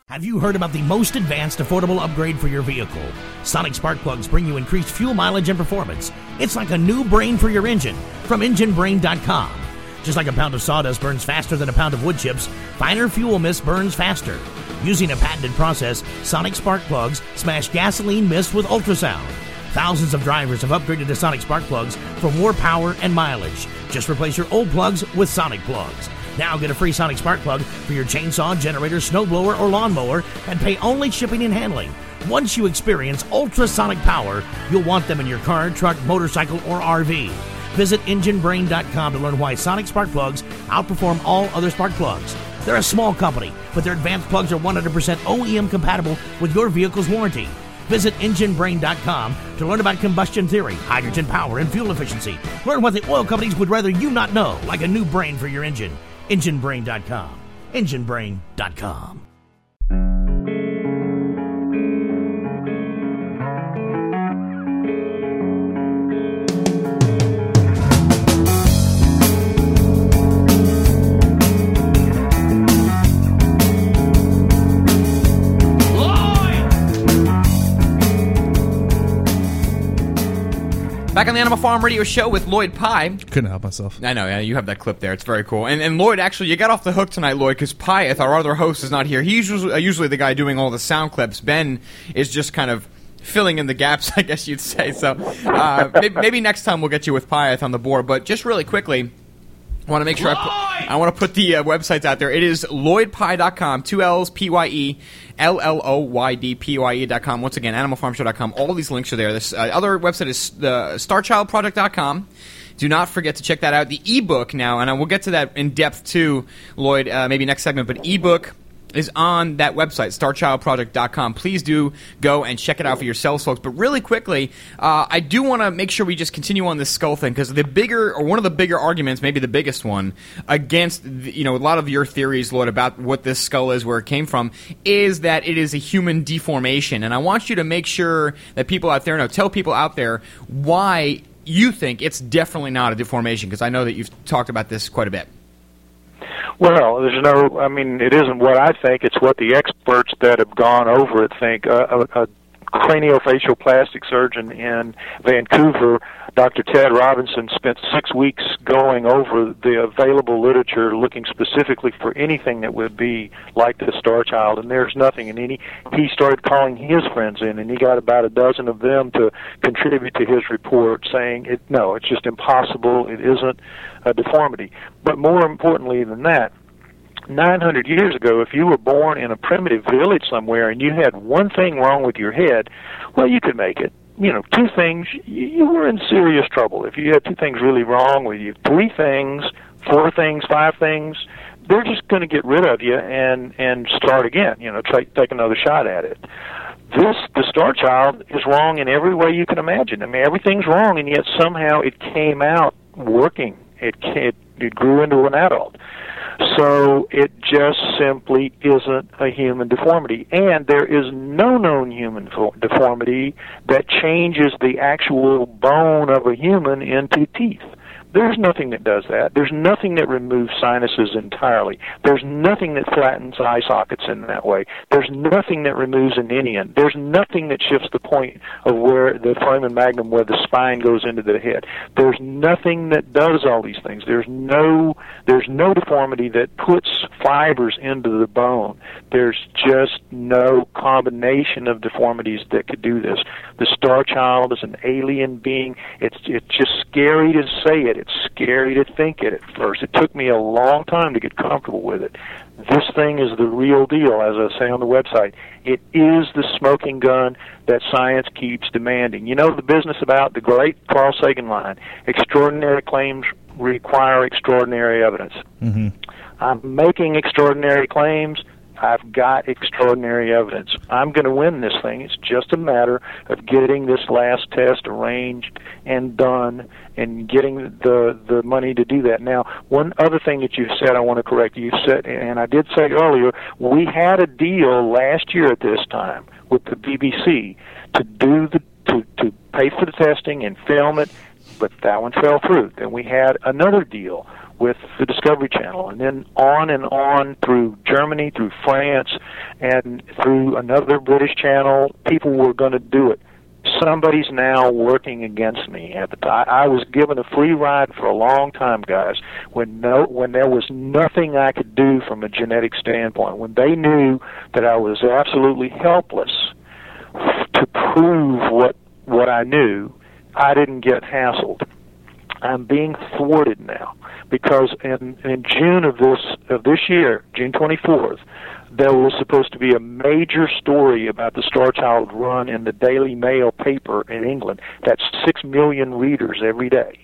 Have you heard about the most advanced affordable upgrade for your vehicle? Sonic Spark Plugs bring you increased fuel mileage and performance. It's like a new brain for your engine from EngineBrain.com. Just like a pound of sawdust burns faster than a pound of wood chips, finer fuel mist burns faster. Using a patented process, Sonic Spark Plugs smash gasoline mist with ultrasound. Thousands of drivers have upgraded to Sonic Spark Plugs for more power and mileage. Just replace your old plugs with Sonic Plugs. Now get a free Sonic Spark Plug for your chainsaw, generator, snowblower, or lawnmower, and pay only shipping and handling. Once you experience ultrasonic power, you'll want them in your car, truck, motorcycle, or RV. Visit EngineBrain.com to learn why Sonic Spark Plugs outperform all other spark plugs. They're a small company, but their advanced plugs are 100% OEM compatible with your vehicle's warranty. Visit EngineBrain.com to learn about combustion theory, hydrogen power, and fuel efficiency. Learn what the oil companies would rather you not know, like a new brain for your engine. EngineBrain.com. EngineBrain.com. Back on the Animal Farm Radio Show with Lloyd Pye. Couldn't help myself. I know, yeah, you have that clip there. It's very cool. And Lloyd, actually, you got off the hook tonight, Lloyd, because Pyeth, our other host, is not here. He's usually the guy doing all the sound clips. Ben is just kind of filling in the gaps, I guess you'd say. So maybe next time we'll get you with Pyeth on the board. But just really quickly, I want to make sure Lloyd! I want to put the websites out there. It is LloydPye.com, two L's, P-Y-E, LLOYDPYE.com. Once again, animalfarmshow.com. All these links are there. This other website is Starchildproject.com. Do not forget to check that out. The ebook now, and I will get to that in depth too, Lloyd, maybe next segment, but ebook is on that website, starchildproject.com. Please do go and check it out for yourselves, folks. But really quickly, I do want to make sure we just continue on this skull thing, because the bigger, or one of the bigger arguments, maybe the biggest one, against a lot of your theories, Lloyd, about what this skull is, where it came from, is that it is a human deformation. And I want you to make sure that people out there know, tell people out there why you think it's definitely not a deformation, because I know that you've talked about this quite a bit. Well, it isn't what I think. It's what the experts that have gone over it think. A craniofacial plastic surgeon in Vancouver, Dr. Ted Robinson, spent 6 weeks going over the available literature looking specifically for anything that would be like the Star Child, and there's nothing. And he started calling his friends in, and he got about a dozen of them to contribute to his report saying, it's just impossible, it isn't a deformity. But more importantly than that, 900 years ago, if you were born in a primitive village somewhere and you had one thing wrong with your head, well, you could make it. Two things, you were in serious trouble. If you had two things really wrong with you, three things, four things, five things, they're just going to get rid of you and start again, take another shot at it. The Star Child is wrong in every way you can imagine. Everything's wrong, and yet somehow it came out working. It grew into an adult. So it just simply isn't a human deformity. And there is no known human deformity that changes the actual bone of a human into teeth. There's nothing that does that. There's nothing that removes sinuses entirely. There's nothing that flattens eye sockets in that way. There's nothing that removes an inion. There's nothing that shifts the point of where the foramen magnum, where the spine goes into the head. There's nothing that does all these things. There's no deformity that puts fibers into the bone. There's just no combination of deformities that could do this. The Star Child is an alien being. It's just scary to say it. It's scary to think it at first. It took me a long time to get comfortable with it. This thing is the real deal, as I say on the website. It is the smoking gun that science keeps demanding. The business about the great Carl Sagan line, extraordinary claims require extraordinary evidence. Mm-hmm. I'm making extraordinary claims. I've got extraordinary evidence. I'm going to win this thing. It's just a matter of getting this last test arranged and done and getting the money to do that. Now, one other thing that you said I want to correct. You said, and I did say earlier, we had a deal last year at this time with the BBC to do to pay for the testing and film it, but that one fell through. Then we had another deal with the Discovery Channel, and on through Germany, through France, and through another British channel. People were going to do it. Somebody's now working against me. I was given a free ride for a long time, guys, when there was nothing I could do from a genetic standpoint, when they knew that I was absolutely helpless to prove what I knew. I didn't get hassled. I'm being thwarted now, because in June of this year, June 24th, there was supposed to be a major story about the Star Child run in the Daily Mail paper in England. That's 6 million readers every day.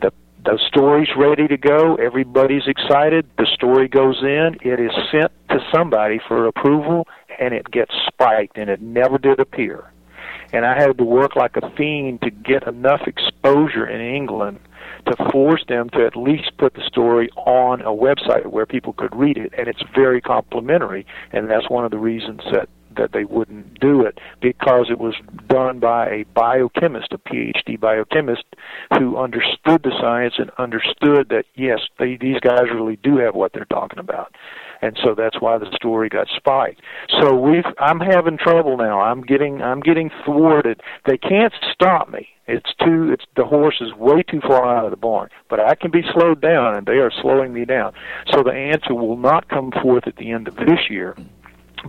The story's ready to go. Everybody's excited. The story goes in. It is sent to somebody for approval, and it gets spiked, and it never did appear. And I had to work like a fiend to get enough exposure in England to force them to at least put the story on a website where people could read it. And it's very complimentary, and that's one of the reasons that they wouldn't do it, because it was done by a biochemist, a PhD biochemist, who understood the science and understood that, yes, these guys really do have what they're talking about. And so that's why the story got spiked. So I'm having trouble now. I'm getting thwarted. They can't stop me. The horse is way too far out of the barn. But I can be slowed down, and they are slowing me down. So the answer will not come forth at the end of this year.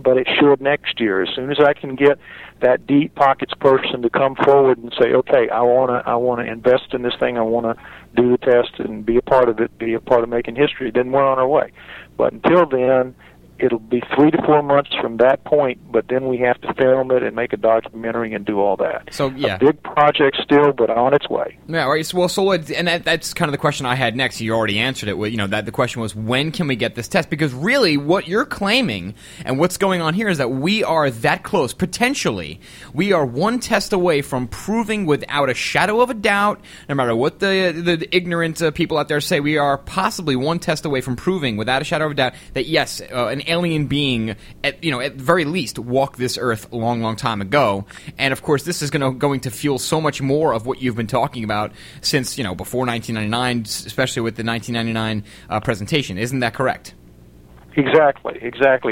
but it should next year. As soon as I can get that deep pockets person to come forward and say, okay, I want to invest in this thing, I want to do the test and be a part of it, be a part of making history, then we're on our way. But until then, it'll be 3 to 4 months from that point, but then we have to film it and make a documentary and do all that. So, yeah. A big project still, but on its way. Yeah, right. Well, so that's kind of the question I had next. You already answered it. You know, that the question was, when can we get this test? Because really, what you're claiming and what's going on here is that we are that close. Potentially, we are one test away from proving without a shadow of a doubt, no matter what the ignorant people out there say, we are possibly one test away from proving without a shadow of a doubt that, yes, an alien being, at very least, walked this earth a long, long time ago. And, of course, this is going to fuel so much more of what you've been talking about since, before 1999, especially with the 1999 presentation. Isn't that correct? Exactly.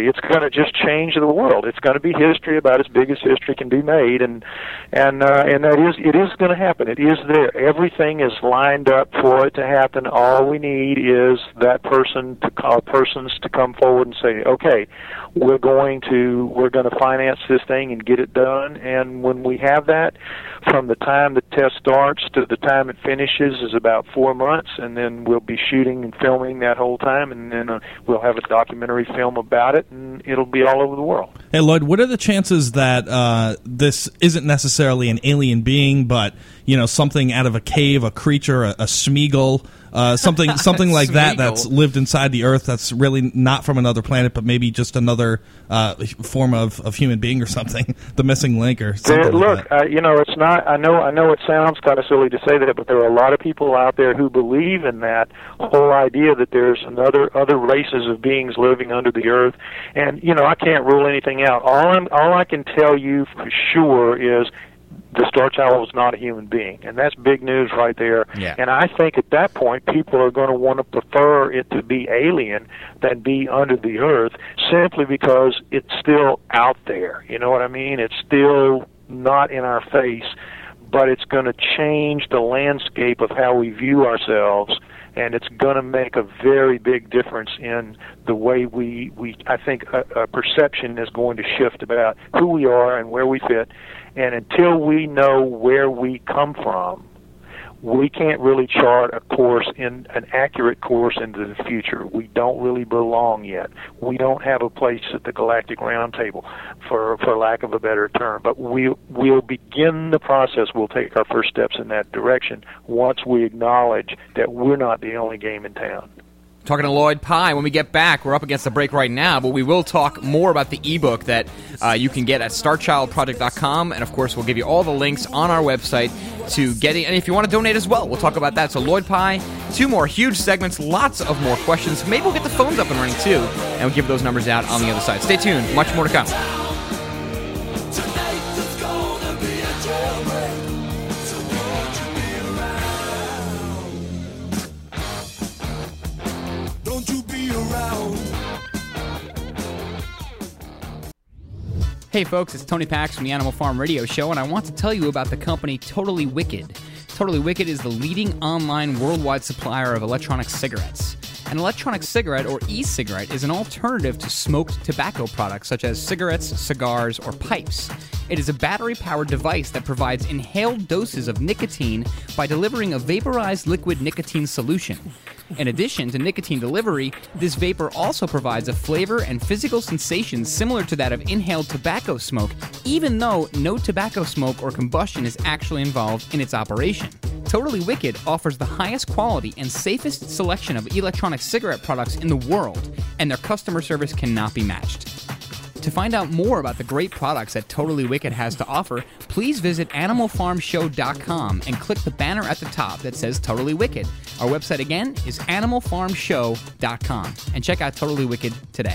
It's going to just change the world. It's going to be history about as big as history can be made, and it is going to happen. It is there. Everything is lined up for it to happen. All we need is that person to call persons to come forward and say, okay, we're going to finance this thing and get it done. And when we have that, from the time the test starts to the time it finishes is about 4 months, and then we'll be shooting and filming that whole time, and then we'll have a documentary film about it, and it'll be all over the world. Hey, Lloyd, what are the chances that this isn't necessarily an alien being, but something out of a cave, a creature, a Smeagol, something like that that's lived inside the Earth, that's really not from another planet, but maybe just another form of human being or something, the missing link or something? It's not. I know it sounds kind of silly to say that, but there are a lot of people out there who believe in that whole idea that there's other races of beings living under the Earth, and I can't rule anything out. All I can tell you for sure is, the Starchild was not a human being, and that's big news right there. Yeah. And I think at that point, people are going to want to prefer it to be alien than be under the Earth, simply because it's still out there. You know what I mean? It's still not in our face, but it's going to change the landscape of how we view ourselves, and it's going to make a very big difference in the way we I think, a perception is going to shift about who we are and where we fit. And until we know where we come from, we can't really chart an accurate course into the future. We don't really belong yet. We don't have a place at the Galactic Roundtable, for lack of a better term. But we'll begin the process. We'll take our first steps in that direction once we acknowledge that we're not the only game in town. Talking to Lloyd Pye. When we get back, we're up against the break right now, but we will talk more about the ebook that you can get at Starchildproject.com, and of course we'll give you all the links on our website to getting, and if you want to donate as well, we'll talk about that. So Lloyd Pye, 2 more huge segments, lots of more questions. Maybe we'll get the phones up and running too, and we'll give those numbers out on the other side. Stay tuned, much more to come. Hey folks, it's Tony Pax from the Animal Farm Radio Show, and I want to tell you about the company Totally Wicked. Totally Wicked is the leading online worldwide supplier of electronic cigarettes. An electronic cigarette, or e-cigarette, is an alternative to smoked tobacco products such as cigarettes, cigars, or pipes. It is a battery-powered device that provides inhaled doses of nicotine by delivering a vaporized liquid nicotine solution. In addition to nicotine delivery, this vapor also provides a flavor and physical sensation similar to that of inhaled tobacco smoke, even though no tobacco smoke or combustion is actually involved in its operation. Totally Wicked offers the highest quality and safest selection of electronic cigarette products in the world, and their customer service cannot be matched. To find out more about the great products that Totally Wicked has to offer, please visit animalfarmshow.com and click the banner at the top that says Totally Wicked. Our website again is animalfarmshow.com, and check out Totally Wicked today.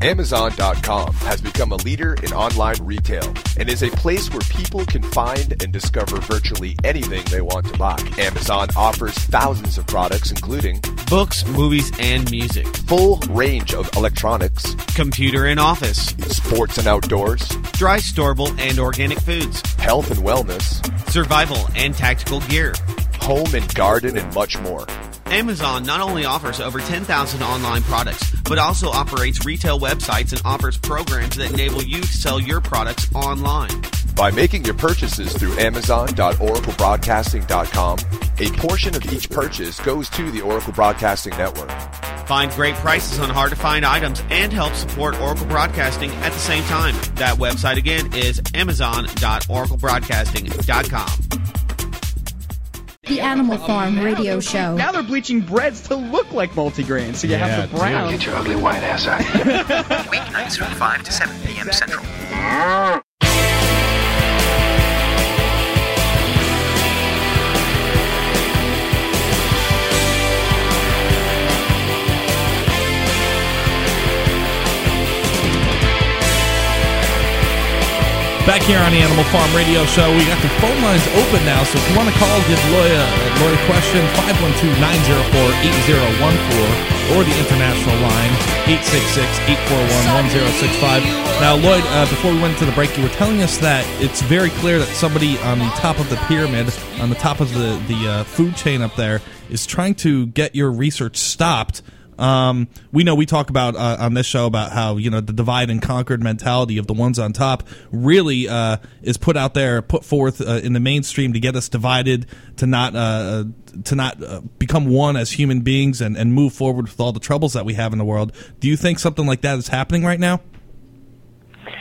Amazon.com has become a leader in online retail and is a place where people can find and discover virtually anything they want to buy. Amazon offers thousands of products, including books, movies, and music, full range of electronics, computer and office, sports and outdoors, dry, storable, and organic foods, health and wellness, survival and tactical gear, home and garden, and much more. Amazon not only offers over 10,000 online products, but also operates retail websites and offers programs that enable you to sell your products online. By making your purchases through Amazon.OracleBroadcasting.com, a portion of each purchase goes to the Oracle Broadcasting Network. Find great prices on hard-to-find items and help support Oracle Broadcasting at the same time. That website again is Amazon.OracleBroadcasting.com. The Animal Farm radio show. Now they're bleaching breads to look like multigrain, so you have to brown. Get your ugly white ass out here. Weeknights from 5 to 7 p.m. Central. Back here on the Animal Farm Radio Show, we got the phone lines open now, so if you want to call, give Lloyd a question, 512-904-8014, or the international line, 866-841-1065. Now, Lloyd, before we went to the break, you were telling us that it's very clear that somebody on the top of the pyramid, on the top of the food chain up there, is trying to get your research stopped. We know we talk about on this show about how, you know, the divide and conquered mentality of the ones on top really is put out there, put forth in the mainstream to get us divided, to not become one as human beings and move forward with all the troubles that we have in the world. Do you think something like that is happening right now?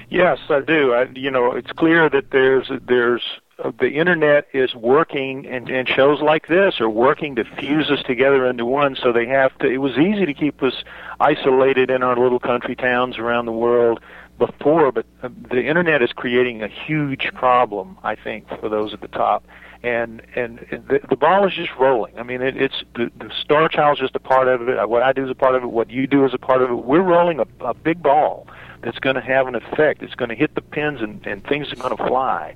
Yes, I do. It's clear that there's the internet is working, and shows like this are working to fuse us together into one. So they have to. It was easy to keep us isolated in our little country towns around the world before, but the internet is creating a huge problem, I think, for those at the top. And the ball is just rolling. I mean, it's the Star Child is just a part of it. What I do is a part of it. What you do is a part of it. We're rolling a big ball that's going to have an effect. It's going to hit the pins, and things are going to fly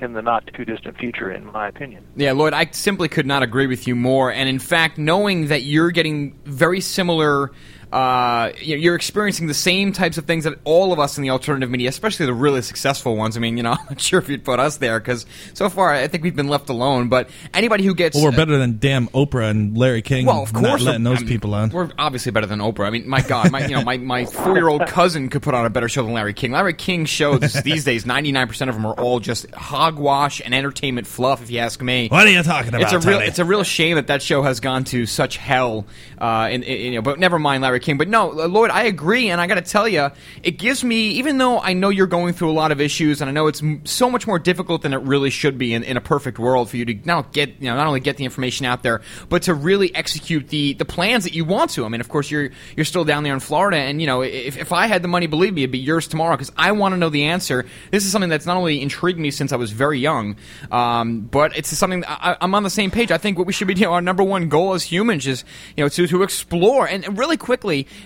in the not-too-distant future, in my opinion. Yeah, Lloyd, I simply could not agree with you more. And, in fact, knowing that you're getting very similar, you're experiencing the same types of things that all of us in the alternative media, especially the really successful ones. I mean, I'm not sure if you'd put us there, because so far I think we've been left alone. But anybody who gets... Well, we're better than damn Oprah and Larry King. Well, of course. Not letting those people on. We're obviously better than Oprah. I mean, my God, my 4-year-old cousin could put on a better show than Larry King. Larry King shows these days, 99% of them are all just hogwash and entertainment fluff, if you ask me. What are you talking about, It's a real shame that show has gone to such hell. But never mind Larry King. But no, Lloyd, I agree, and I got to tell you, it gives me, even though I know you're going through a lot of issues, and I know it's so much more difficult than it really should be in a perfect world for you to not only get the information out there, but to really execute the plans that you want to. I mean, of course, you're still down there in Florida, and if I had the money, believe me, it'd be yours tomorrow, because I want to know the answer. This is something that's not only intrigued me since I was very young, but it's something that I'm on the same page. I think what we should be doing, our number one goal as humans, is to explore and really quickly.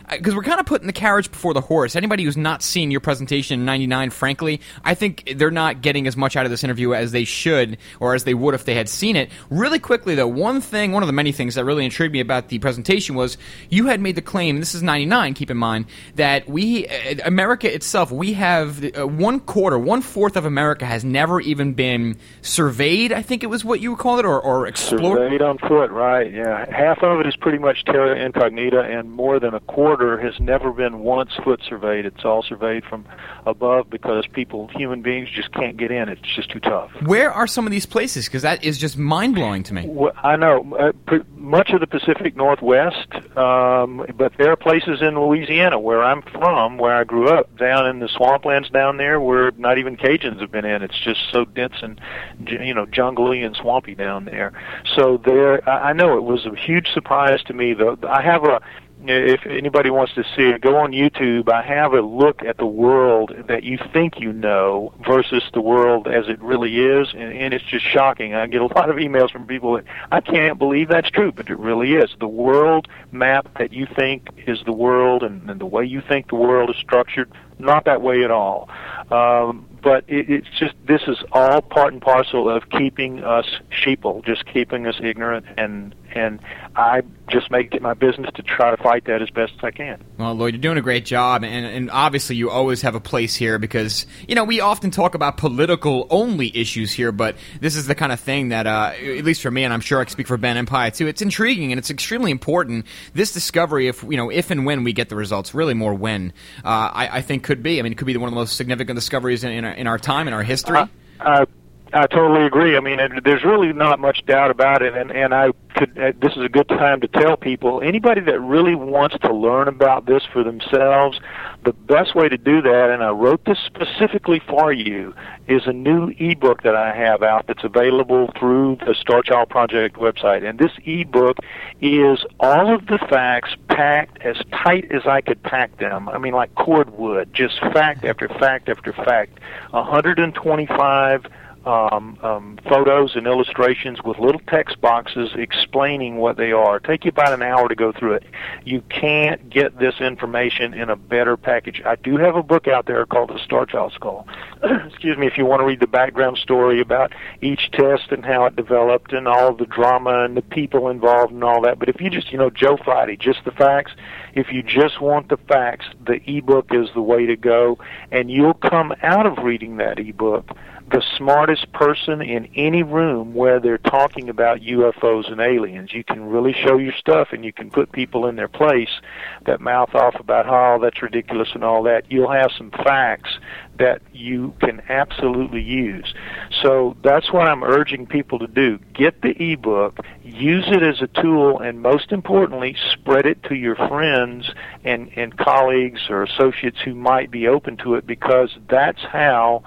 Because we're kind of putting the carriage before the horse. Anybody who's not seen your presentation in 99, frankly, I think they're not getting as much out of this interview as they should, or as they would if they had seen it. Really quickly, though, one of the many things that really intrigued me about the presentation was you had made the claim, and this is 99, keep in mind, that America itself, we have one-fourth of America has never even been surveyed, I think it was what you called it, or explored. Surveyed on foot, right, yeah. Half of it is pretty much terra incognita, and more than than a quarter has never been once foot surveyed. It's all surveyed from above because people, human beings, just can't get in. It's just too tough. Where are some of these places? Because that is just mind-blowing to me. Well, I know. Much of the Pacific Northwest, but there are places in Louisiana where I'm from, where I grew up, down in the swamplands down there where not even Cajuns have been in. It's just so dense and, you know, jungly and swampy down there. So there, I know it was a huge surprise to me. I have a, if anybody wants to see it, go on YouTube. I have a look at the world that you think you know versus the world as it really is, and it's just shocking. I get a lot of emails from people that, I can't believe that's true, but it really is. The world map that you think is the world and the way you think the world is structured, not that way at all. But it's just, this is all part and parcel of keeping us sheeple, just keeping us ignorant, and I just make it my business to try to fight that as best as I can. Well, Lloyd, you're doing a great job, and obviously you always have a place here because, you know, we often talk about political-only issues here, but this is the kind of thing that, at least for me, and I'm sure I can speak for Ben and Pye too, it's intriguing and it's extremely important. This discovery, if, you know, if and when we get the results, really more when, I think could be. I mean, it could be one of the most significant discoveries in our time, in our history. I totally agree. I mean, there's really not much doubt about it, and I could. This is a good time to tell people, anybody that really wants to learn about this for themselves, the best way to do that, and I wrote this specifically for you, is a new ebook that I have out that's available through the Starchild Project website. And this ebook is all of the facts packed as tight as I could pack them. I mean, like cordwood, just fact after fact after fact. 125 photos and illustrations with little text boxes explaining what they are. Take you about an hour to go through it. You can't get this information in a better package. I do have a book out there called The Starchild Skull. Excuse me, if you want to read the background story about each test and how it developed and all the drama and the people involved and all that. But if you just, you know, Joe Friday, just the facts, if you just want the facts, the ebook is the way to go. And you'll come out of reading that ebook the smartest person in any room where they're talking about UFOs and aliens. You can really show your stuff, and you can put people in their place that mouth off about, oh, that's ridiculous and all that. You'll have some facts that you can absolutely use. So that's what I'm urging people to do. Get the ebook, use it as a tool, and most importantly, spread it to your friends and colleagues or associates who might be open to it, because that's how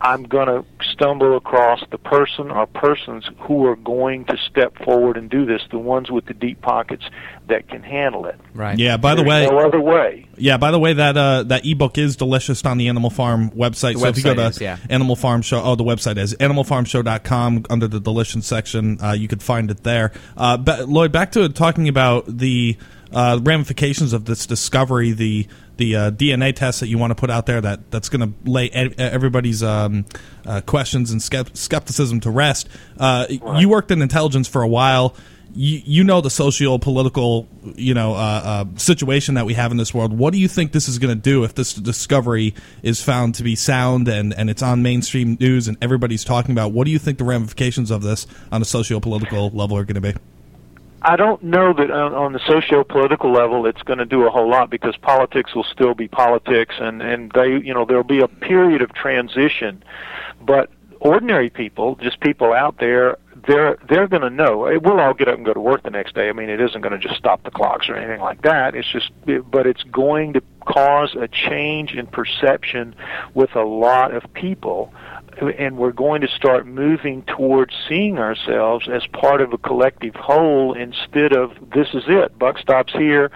I'm going to stumble across the person or persons who are going to step forward and do this, the ones with the deep pockets that can handle it. Right. Yeah, by the way, no other way. Yeah, by the way, that ebook is delicious on the Animal Farm website. The so website if you go to Animal Farm Show, the website is animalfarmshow.com under the delicious section. You could find it there. But Lloyd, back to talking about the ramifications of this discovery, the DNA test that you want to put out there that's going to lay everybody's questions and skepticism to rest. Right. You worked in intelligence for a while. You know the socio-political situation that we have in this world. What do you think this is going to do if this discovery is found to be sound and it's on mainstream news and everybody's talking about? What do you think the ramifications of this on a socio-political level are going to be? I don't know that on the socio-political level it's going to do a whole lot, because politics will still be politics, and they, you know, there'll be a period of transition. But ordinary people, just people out there, they're going to know. We'll all get up and go to work the next day. I mean, it isn't going to just stop the clocks or anything like that. It's just, but it's going to cause a change in perception with a lot of people. And we're going to start moving towards seeing ourselves as part of a collective whole instead of, this is it, buck stops here.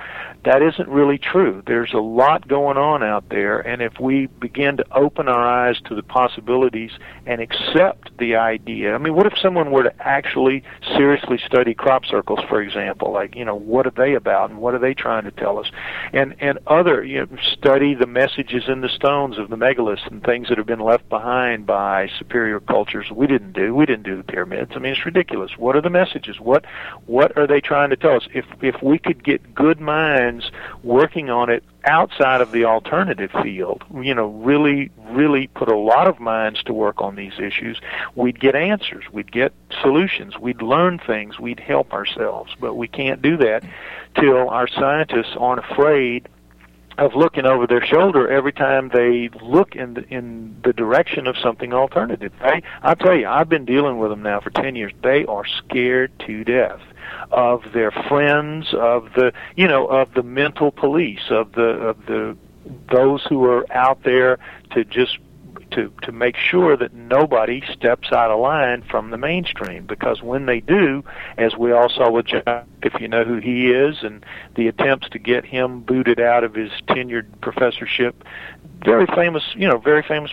That isn't really true. There's a lot going on out there, and if we begin to open our eyes to the possibilities and accept the idea, I mean, what if someone were to actually seriously study crop circles, for example? Like, you know, what are they about and what are they trying to tell us? And other, you know, study the messages in the stones of the megaliths and things that have been left behind by superior cultures. We didn't do the pyramids. I mean, it's ridiculous. What are the messages? What are they trying to tell us? If we could get good minds friends working on it outside of the alternative field, you know, really put a lot of minds to work on these issues, we'd get answers, we'd get solutions, we'd learn things, we'd help ourselves. But we can't do that till our scientists aren't afraid of looking over their shoulder every time they look in the direction of something alternative. I'll tell you, I've been dealing with them now for 10 years. They are scared to death of their friends, of the mental police, of the those who are out there to just to make sure that nobody steps out of line from the mainstream, because when they do, as we all saw with Jack, if you know who he is, and the attempts to get him booted out of his tenured professorship, very famous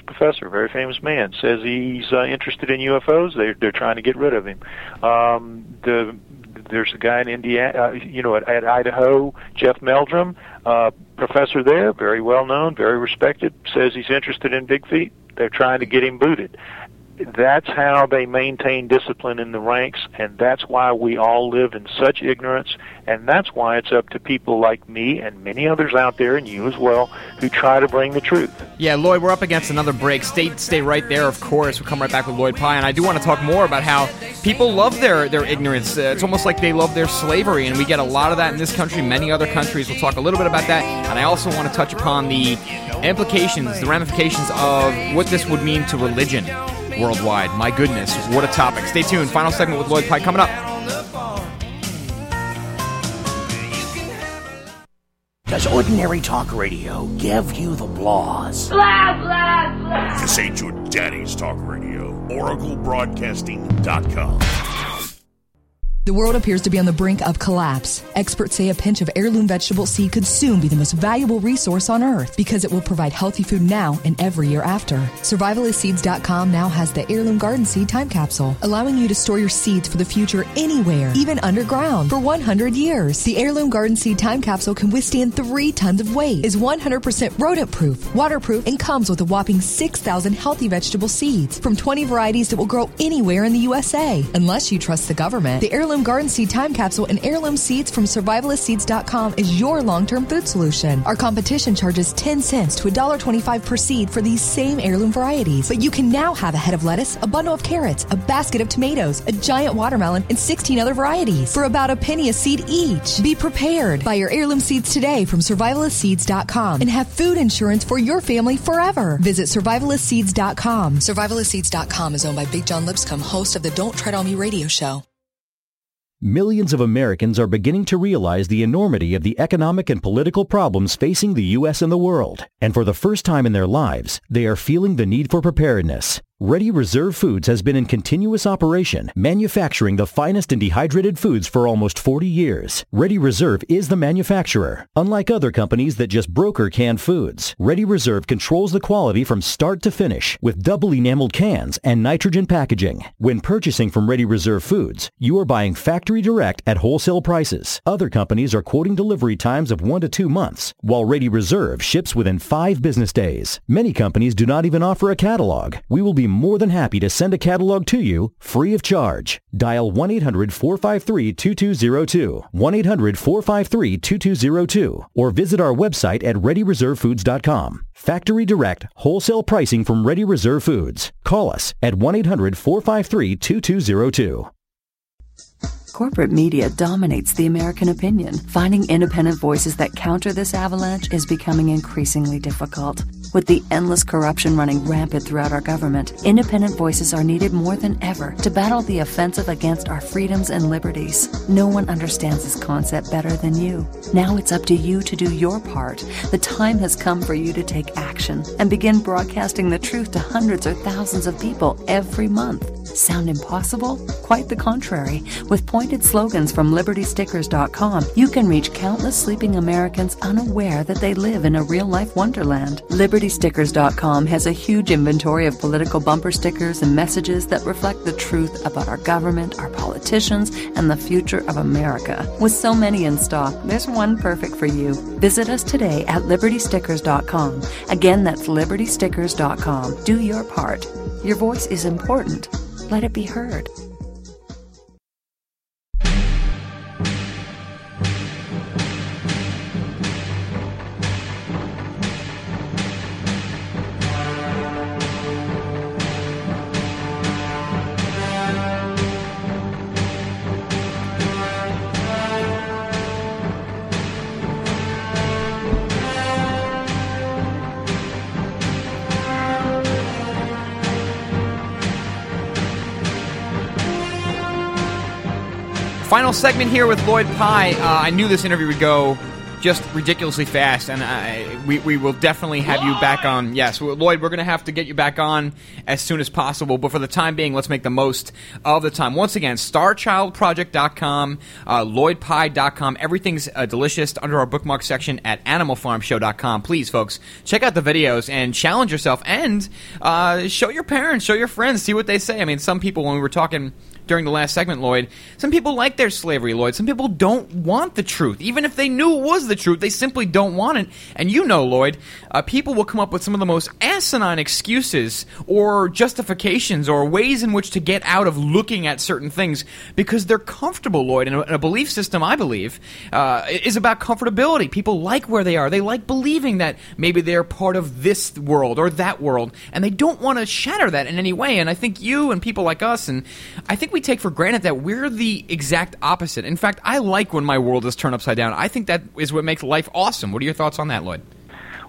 professor, very famous man, says he's interested in UFOs. They're trying to get rid of him. There's a guy in Indiana, at Idaho, Jeff Meldrum, professor there, very well known, very respected, says he's interested in Big Feet. They're trying to get him booted. That's how they maintain discipline in the ranks, and that's why we all live in such ignorance, and that's why it's up to people like me and many others out there, and you as well, who try to bring the truth. Yeah, Lloyd, we're up against another break. Stay right there, of course. We'll come right back with Lloyd Pye, and I do want to talk more about how people love their ignorance. It's almost like they love their slavery, and we get a lot of that in this country, many other countries. We'll talk a little bit about that, and I also want to touch upon the implications, the ramifications of what this would mean to religion worldwide. My goodness, what a topic. Stay tuned. Final segment with Lloyd Pye coming up. Does ordinary talk radio give you the blahs? Blah, blah, blah. This ain't your daddy's talk radio. OracleBroadcasting.com. The world appears to be on the brink of collapse. Experts say a pinch of heirloom vegetable seed could soon be the most valuable resource on Earth because it will provide healthy food now and every year after. SurvivalistSeeds.com now has the Heirloom Garden Seed Time Capsule, allowing you to store your seeds for the future anywhere, even underground, for 100 years. The Heirloom Garden Seed Time Capsule can withstand 3 tons of weight, is 100% rodent-proof, waterproof, and comes with a whopping 6,000 healthy vegetable seeds from 20 varieties that will grow anywhere in the USA. Unless you trust the government, the Heirloom Garden Seed Time Capsule and heirloom seeds from SurvivalistSeeds.com is your long-term food solution. Our competition charges 10 cents to $1.25 per seed for these same heirloom varieties. But you can now have a head of lettuce, a bundle of carrots, a basket of tomatoes, a giant watermelon, and 16 other varieties for about a penny a seed each. Be prepared. Buy your heirloom seeds today from SurvivalistSeeds.com and have food insurance for your family forever. Visit SurvivalistSeeds.com. SurvivalistSeeds.com is owned by Big John Lipscomb, host of the Don't Tread on Me radio show. Millions of Americans are beginning to realize the enormity of the economic and political problems facing the U.S. and the world. And for the first time in their lives, they are feeling the need for preparedness. Ready Reserve Foods has been in continuous operation, manufacturing the finest in dehydrated foods for almost 40 years. Ready Reserve is the manufacturer. Unlike other companies that just broker canned foods, Ready Reserve controls the quality from start to finish with double enameled cans and nitrogen packaging. When purchasing from Ready Reserve Foods, you are buying factory direct at wholesale prices. Other companies are quoting delivery times of 1 to 2 months, while Ready Reserve ships within 5 business days. Many companies do not even offer a catalog. We will be more than happy to send a catalog to you free of charge. Dial 1-800-453-2202, 1-800-453-2202, or visit our website at ReadyReserveFoods.com. Factory direct, wholesale pricing from Ready Reserve Foods. Call us at 1-800-453-2202. Corporate media dominates the American opinion. Finding independent voices that counter this avalanche is becoming increasingly difficult. With the endless corruption running rampant throughout our government, independent voices are needed more than ever to battle the offensive against our freedoms and liberties. No one understands this concept better than you. Now it's up to you to do your part. The time has come for you to take action and begin broadcasting the truth to hundreds or thousands of people every month. Sound impossible? Quite the contrary. With pointed slogans from LibertyStickers.com, you can reach countless sleeping Americans unaware that they live in a real-life wonderland. LibertyStickers.com has a huge inventory of political bumper stickers and messages that reflect the truth about our government, our politicians, and the future of America. With so many in stock, there's one perfect for you. Visit us today at LibertyStickers.com. Again, that's LibertyStickers.com. Do your part. Your voice is important. Let it be heard. Final segment here with Lloyd Pye. I knew this interview would go just ridiculously fast, and we will definitely have you back on. Yes, Lloyd, we're going to have to get you back on as soon as possible, but for the time being, let's make the most of the time. Once again, starchildproject.com, lloydpye.com. Everything's delicious under our bookmark section at animalfarmshow.com. Please, folks, check out the videos and challenge yourself, and show your parents, show your friends, see what they say. I mean, some people, when we were talking during the last segment, Lloyd, some people like their slavery, Lloyd. Some people don't want the truth. Even if they knew it was the truth, they simply don't want it. And you know, Lloyd, people will come up with some of the most asinine excuses or justifications or ways in which to get out of looking at certain things because they're comfortable, Lloyd. And a belief system, I believe, is about comfortability. People like where they are. They like believing that maybe they're part of this world or that world, and they don't want to shatter that in any way. And I think you and people like us, and I think we take for granted that we're the exact opposite. In fact, I like when my world is turned upside down. I think that is what makes life awesome. What are your thoughts on that, Lloyd?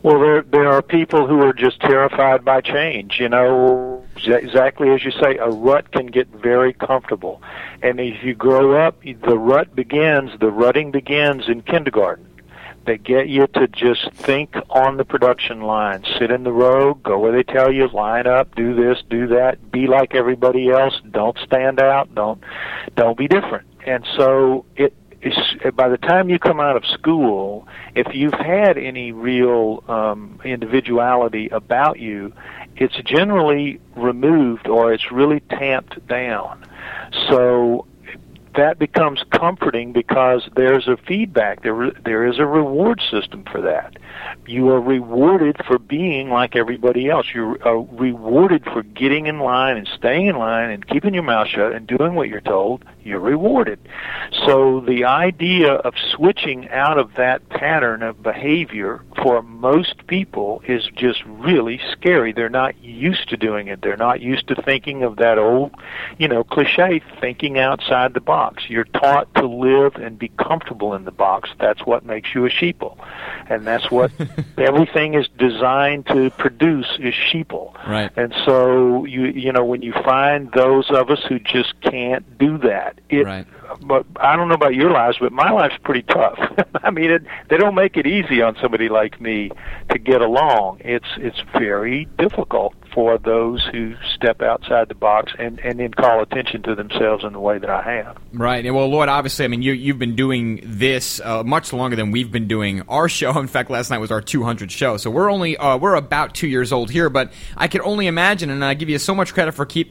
Well, there are people who are just terrified by change. You know, exactly as you say, a rut can get very comfortable. And if you grow up, the rutting begins in kindergarten. They get you to just think on the production line, sit in the row, go where they tell you, line up, do this, do that, be like everybody else, don't stand out, don't be different. And so by the time you come out of school, if you've had any real individuality about you, it's generally removed or it's really tamped down. So that becomes comforting because there's a feedback. There is a reward system for that. You are rewarded for being like everybody else. You're rewarded for getting in line and staying in line and keeping your mouth shut and doing what you're told. You're rewarded. So the idea of switching out of that pattern of behavior for most people is just really scary. They're not used to doing it. They're not used to thinking of that old, cliche, thinking outside the box. You're taught to live and be comfortable in the box. That's what makes you a sheeple. And that's what everything is designed to produce is sheeple. Right. And so, when you find those of us who just can't do that, right. But I don't know about your lives, but my life's pretty tough. I mean, they don't make it easy on somebody like me to get along. It's very difficult for those who step outside the box and then call attention to themselves in the way that I have. Right. And well, Lloyd, obviously, I mean, you've been doing this much longer than we've been doing our show. In fact, last night was our 200th show. So we're about 2 years old here, but I could only imagine, and I give you so much credit for keep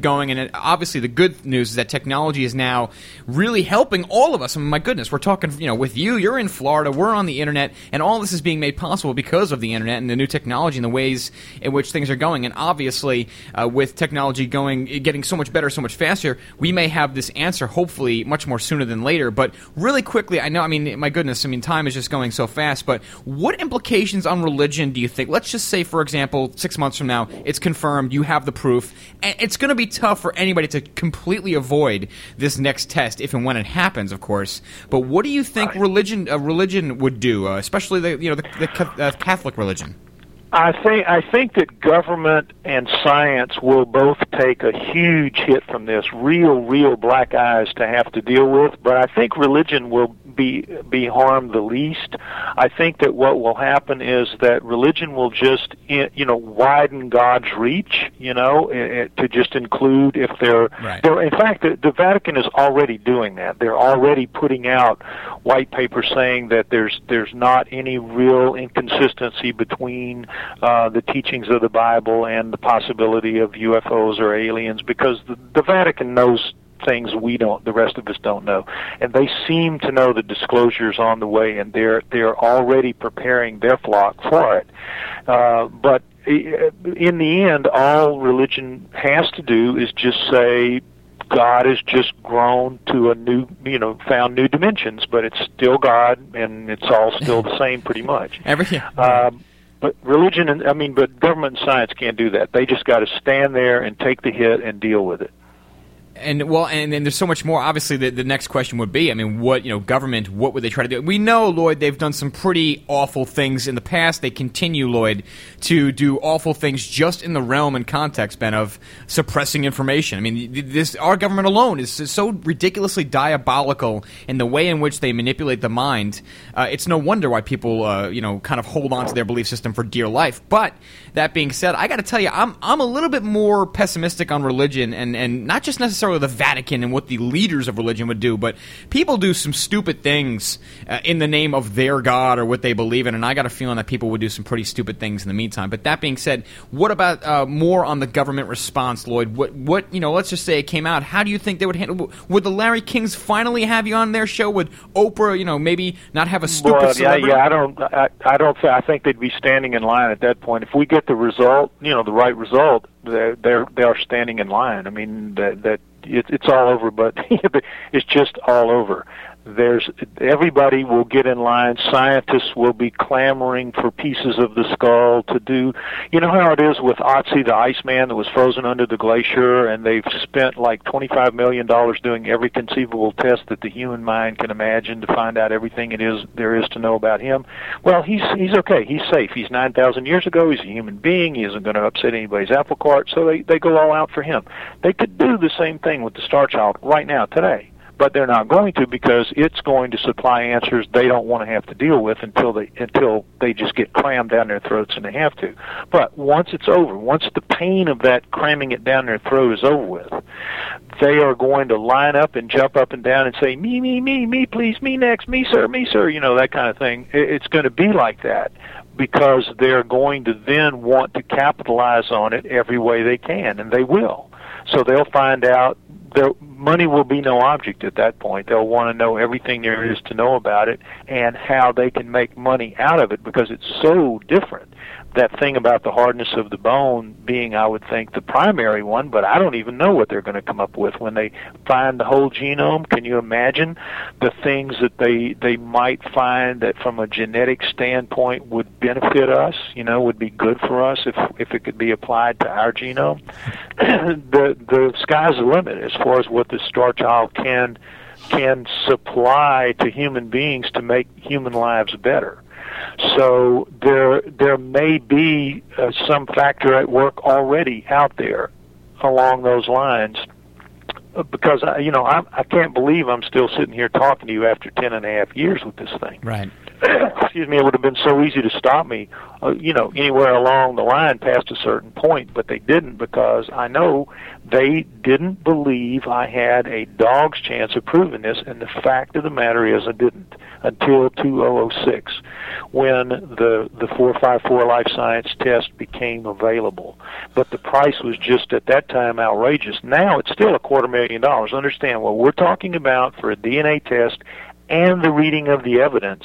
going. And obviously, the good news is that technology is now really helping all of us. I mean, my goodness, we're talking, with you're in Florida, we're on the internet, and all this is being made possible because of the internet and the new technology and the ways in which things are going. And obviously, with technology getting so much better, so much faster, we may have this answer, hopefully, much more sooner than later. But really quickly, time is just going so fast, but what implications on religion do you think? Let's just say, for example, 6 months from now, it's confirmed, you have the proof, and it's going to be tough for anybody to completely avoid this next test, if and when it happens, of course. But what do you think religion would do, especially the Catholic religion? I think that government and science will both take a huge hit from this, real black eyes to have to deal with, but I think religion will be harmed the least. I think that what will happen is that religion will just, widen God's reach, to just include if they're... Right. In fact, the Vatican is already doing that. They're already putting out white papers saying that there's not any real inconsistency between the teachings of the Bible and the possibility of UFOs or aliens, because the Vatican knows things the rest of us don't know, and they seem to know the disclosures on the way, and they're already preparing their flock for it. But in the end, all religion has to do is just say God has just grown to a new, found new dimensions, but it's still God, and it's all still the same, pretty much. Everything. But religion, but government and science can't do that. They just got to stand there and take the hit and deal with it. And well, and then there's so much more. Obviously, the next question would be, I mean, what, you know, government, what would they try to do? We know, Lloyd, they've done some pretty awful things in the past. They continue, Lloyd, to do awful things just in the realm and context, Ben, of suppressing information. I mean, this, our government alone is so ridiculously diabolical in the way in which they manipulate the mind. It's no wonder why people, you know, kind of hold on to their belief system for dear life. But that being said, I got to tell you, I'm a little bit more pessimistic on religion, and not just necessarily the Vatican and what the leaders of religion would do, but people do some stupid things in the name of their God or what they believe in, and I got a feeling that people would do some pretty stupid things in the meantime. But that being said, what about more on the government response, Lloyd? What you know? Let's just say it came out. How do you think they would handle? Would the Larry Kings finally have you on their show? Would Oprah, you know, maybe not have a stupid? Well, yeah. I don't. I think they'd be standing in line at that point. If we get the result, you know, the right result, they are standing in line. I mean that. It's all over, but it's just all over. Everybody will get in line. Scientists will be clamoring for pieces of the skull to do. You know how it is with Otzi, the Iceman that was frozen under the glacier, and they've spent like $25 million doing every conceivable test that the human mind can imagine to find out everything there is to know about him. Well, he's okay. He's safe. He's 9,000 years ago. He's a human being. He isn't going to upset anybody's apple cart, so they go all out for him. They could do the same thing with the Starchild right now, today. But they're not going to, because it's going to supply answers they don't want to have to deal with until they just get crammed down their throats and they have to. But once it's over, once the pain of that cramming it down their throat is over with, they are going to line up and jump up and down and say, me, me, me, me, please, me next, me, sir, you know, that kind of thing. It's going to be like that, because they're going to then want to capitalize on it every way they can, and they will. So they'll find out. Their money will be no object at that point. They'll want to know everything there is to know about it and how they can make money out of it, because it's so different. That thing about the hardness of the bone being, I would think, the primary one, but I don't even know what they're going to come up with when they find the whole genome. Can you imagine the things that they might find that from a genetic standpoint would benefit us, you know, would be good for us if it could be applied to our genome? The sky's the limit as far as what the Starchild can supply to human beings to make human lives better. So there may be some factor at work already out there along those lines, because I can't believe I'm still sitting here talking to you after 10.5 years with this thing. Right. Excuse me. It would have been so easy to stop me, anywhere along the line past a certain point, but they didn't, because I know they didn't believe I had a dog's chance of proving this, and the fact of the matter is I didn't until 2006, when the 454 Life Science test became available. But the price was just at that time outrageous. Now it's still $250,000. Understand what we're talking about for a DNA test, and the reading of the evidence,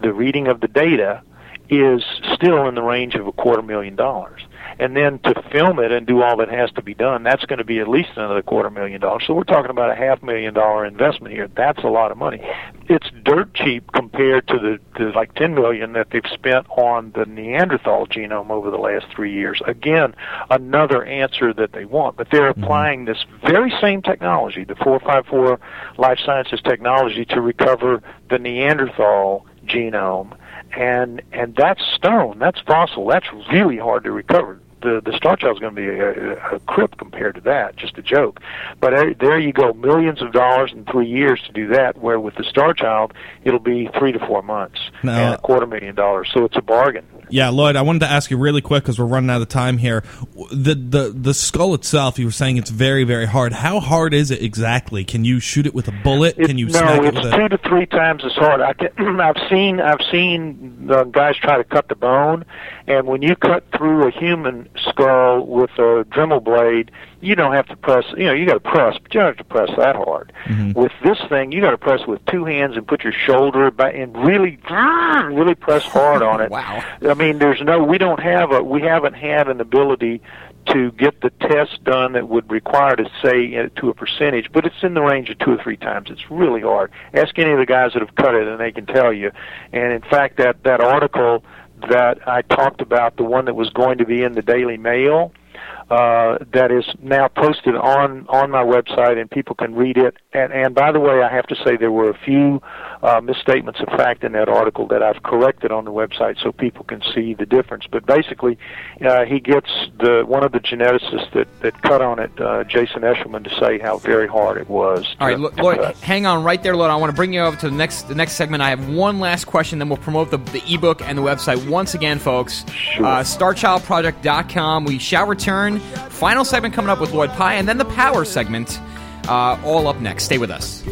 the reading of the data, is still in the range of $250,000. And then to film it and do all that has to be done, that's going to be at least another $250,000. So we're talking about $500,000 investment here. That's a lot of money. It's dirt cheap compared to the like $10 million that they've spent on the Neanderthal genome over the last 3 years. Again, another answer that they want. But they're applying this very same technology, the 454 Life Sciences technology, to recover the Neanderthal genome. And that's stone, that's fossil, that's really hard to recover. The Starchild is going to be a crypt compared to that, just a joke. But there you go, millions of dollars in 3 years to do that, where with the Starchild, it'll be 3 to 4 months and $250,000. So it's a bargain. Yeah, Lloyd, I wanted to ask you really quick, because we're running out of time here. The skull itself, you were saying it's very, very hard. How hard is it exactly? Can you shoot it with a bullet? It's 2 to 3 times as hard. I've seen guys try to cut the bone, and when you cut through a human skull with a Dremel blade, you don't have to press. You got to press, but you don't have to press that hard. Mm-hmm. With this thing, you got to press with two hands and put your shoulder back and really press hard on it. Wow. I mean, we haven't had an ability to get the test done that would require to say it to a percentage, but it's in the range of 2 or 3 times. It's really hard. Ask any of the guys that have cut it, and they can tell you. And in fact, that article that I talked about, the one that was going to be in the Daily Mail, that is now posted on my website, and people can read it. And by the way, I have to say there were a few misstatements of fact in that article that I've corrected on the website so people can see the difference. But basically, he gets one of the geneticists that cut on it, Jason Eshelman, to say how very hard it was. All right, Lloyd, hang on right there, Lloyd. I want to bring you over to the next segment. I have one last question, then we'll promote the ebook and the website once again, folks. Sure. Starchildproject.com. We shall return. Final segment coming up with Lloyd Pye, and then the power segment all up next. Stay with us.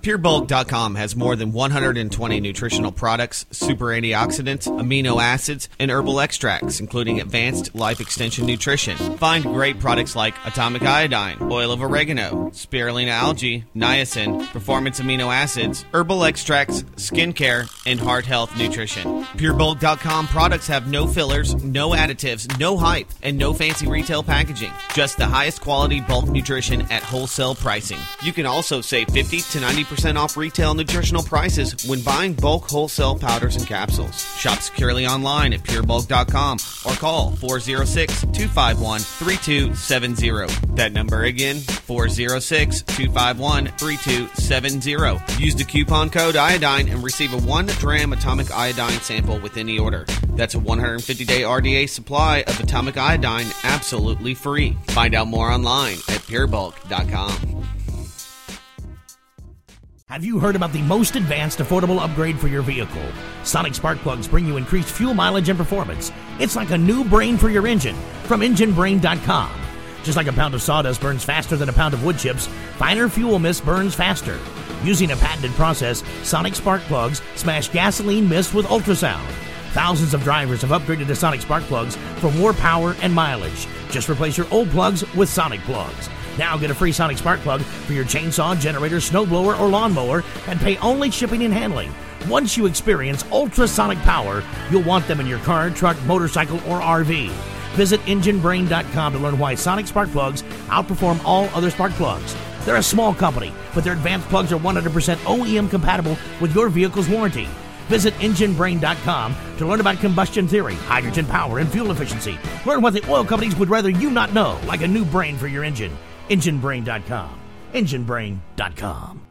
PureBulk.com has more than 120 nutritional products, super antioxidants, amino acids, and herbal extracts, including advanced life extension nutrition. Find great products like atomic iodine, oil of oregano, spirulina algae, niacin, performance amino acids, herbal extracts, skincare, and heart health nutrition. PureBulk.com products have no fillers, no additives, no hype, and no fancy retail packaging. Just the highest quality bulk nutrition at wholesale pricing. You can also save 50 to 90% off retail nutritional prices when buying bulk wholesale powders and capsules. Shop securely online at purebulk.com or call 406-251-3270. That number again, 406-251-3270. Use the coupon code iodine and receive a 1 gram atomic iodine sample with any order. That's a 150-day RDA supply of atomic iodine absolutely free. Find out more online at purebulk.com. Have you heard about the most advanced affordable upgrade for your vehicle? Sonic Spark Plugs bring you increased fuel mileage and performance. It's like a new brain for your engine from EngineBrain.com. Just like a pound of sawdust burns faster than a pound of wood chips, finer fuel mist burns faster. Using a patented process, Sonic Spark Plugs smash gasoline mist with ultrasound. Thousands of drivers have upgraded to Sonic Spark Plugs for more power and mileage. Just replace your old plugs with Sonic Plugs. Now get a free Sonic Spark Plug for your chainsaw, generator, snowblower, or lawnmower, and pay only shipping and handling. Once you experience ultrasonic power, you'll want them in your car, truck, motorcycle, or RV. Visit EngineBrain.com to learn why Sonic Spark Plugs outperform all other spark plugs. They're a small company, but their advanced plugs are 100% OEM compatible with your vehicle's warranty. Visit EngineBrain.com to learn about combustion theory, hydrogen power, and fuel efficiency. Learn what the oil companies would rather you not know, like a new brain for your engine. EngineBrain.com. EngineBrain.com.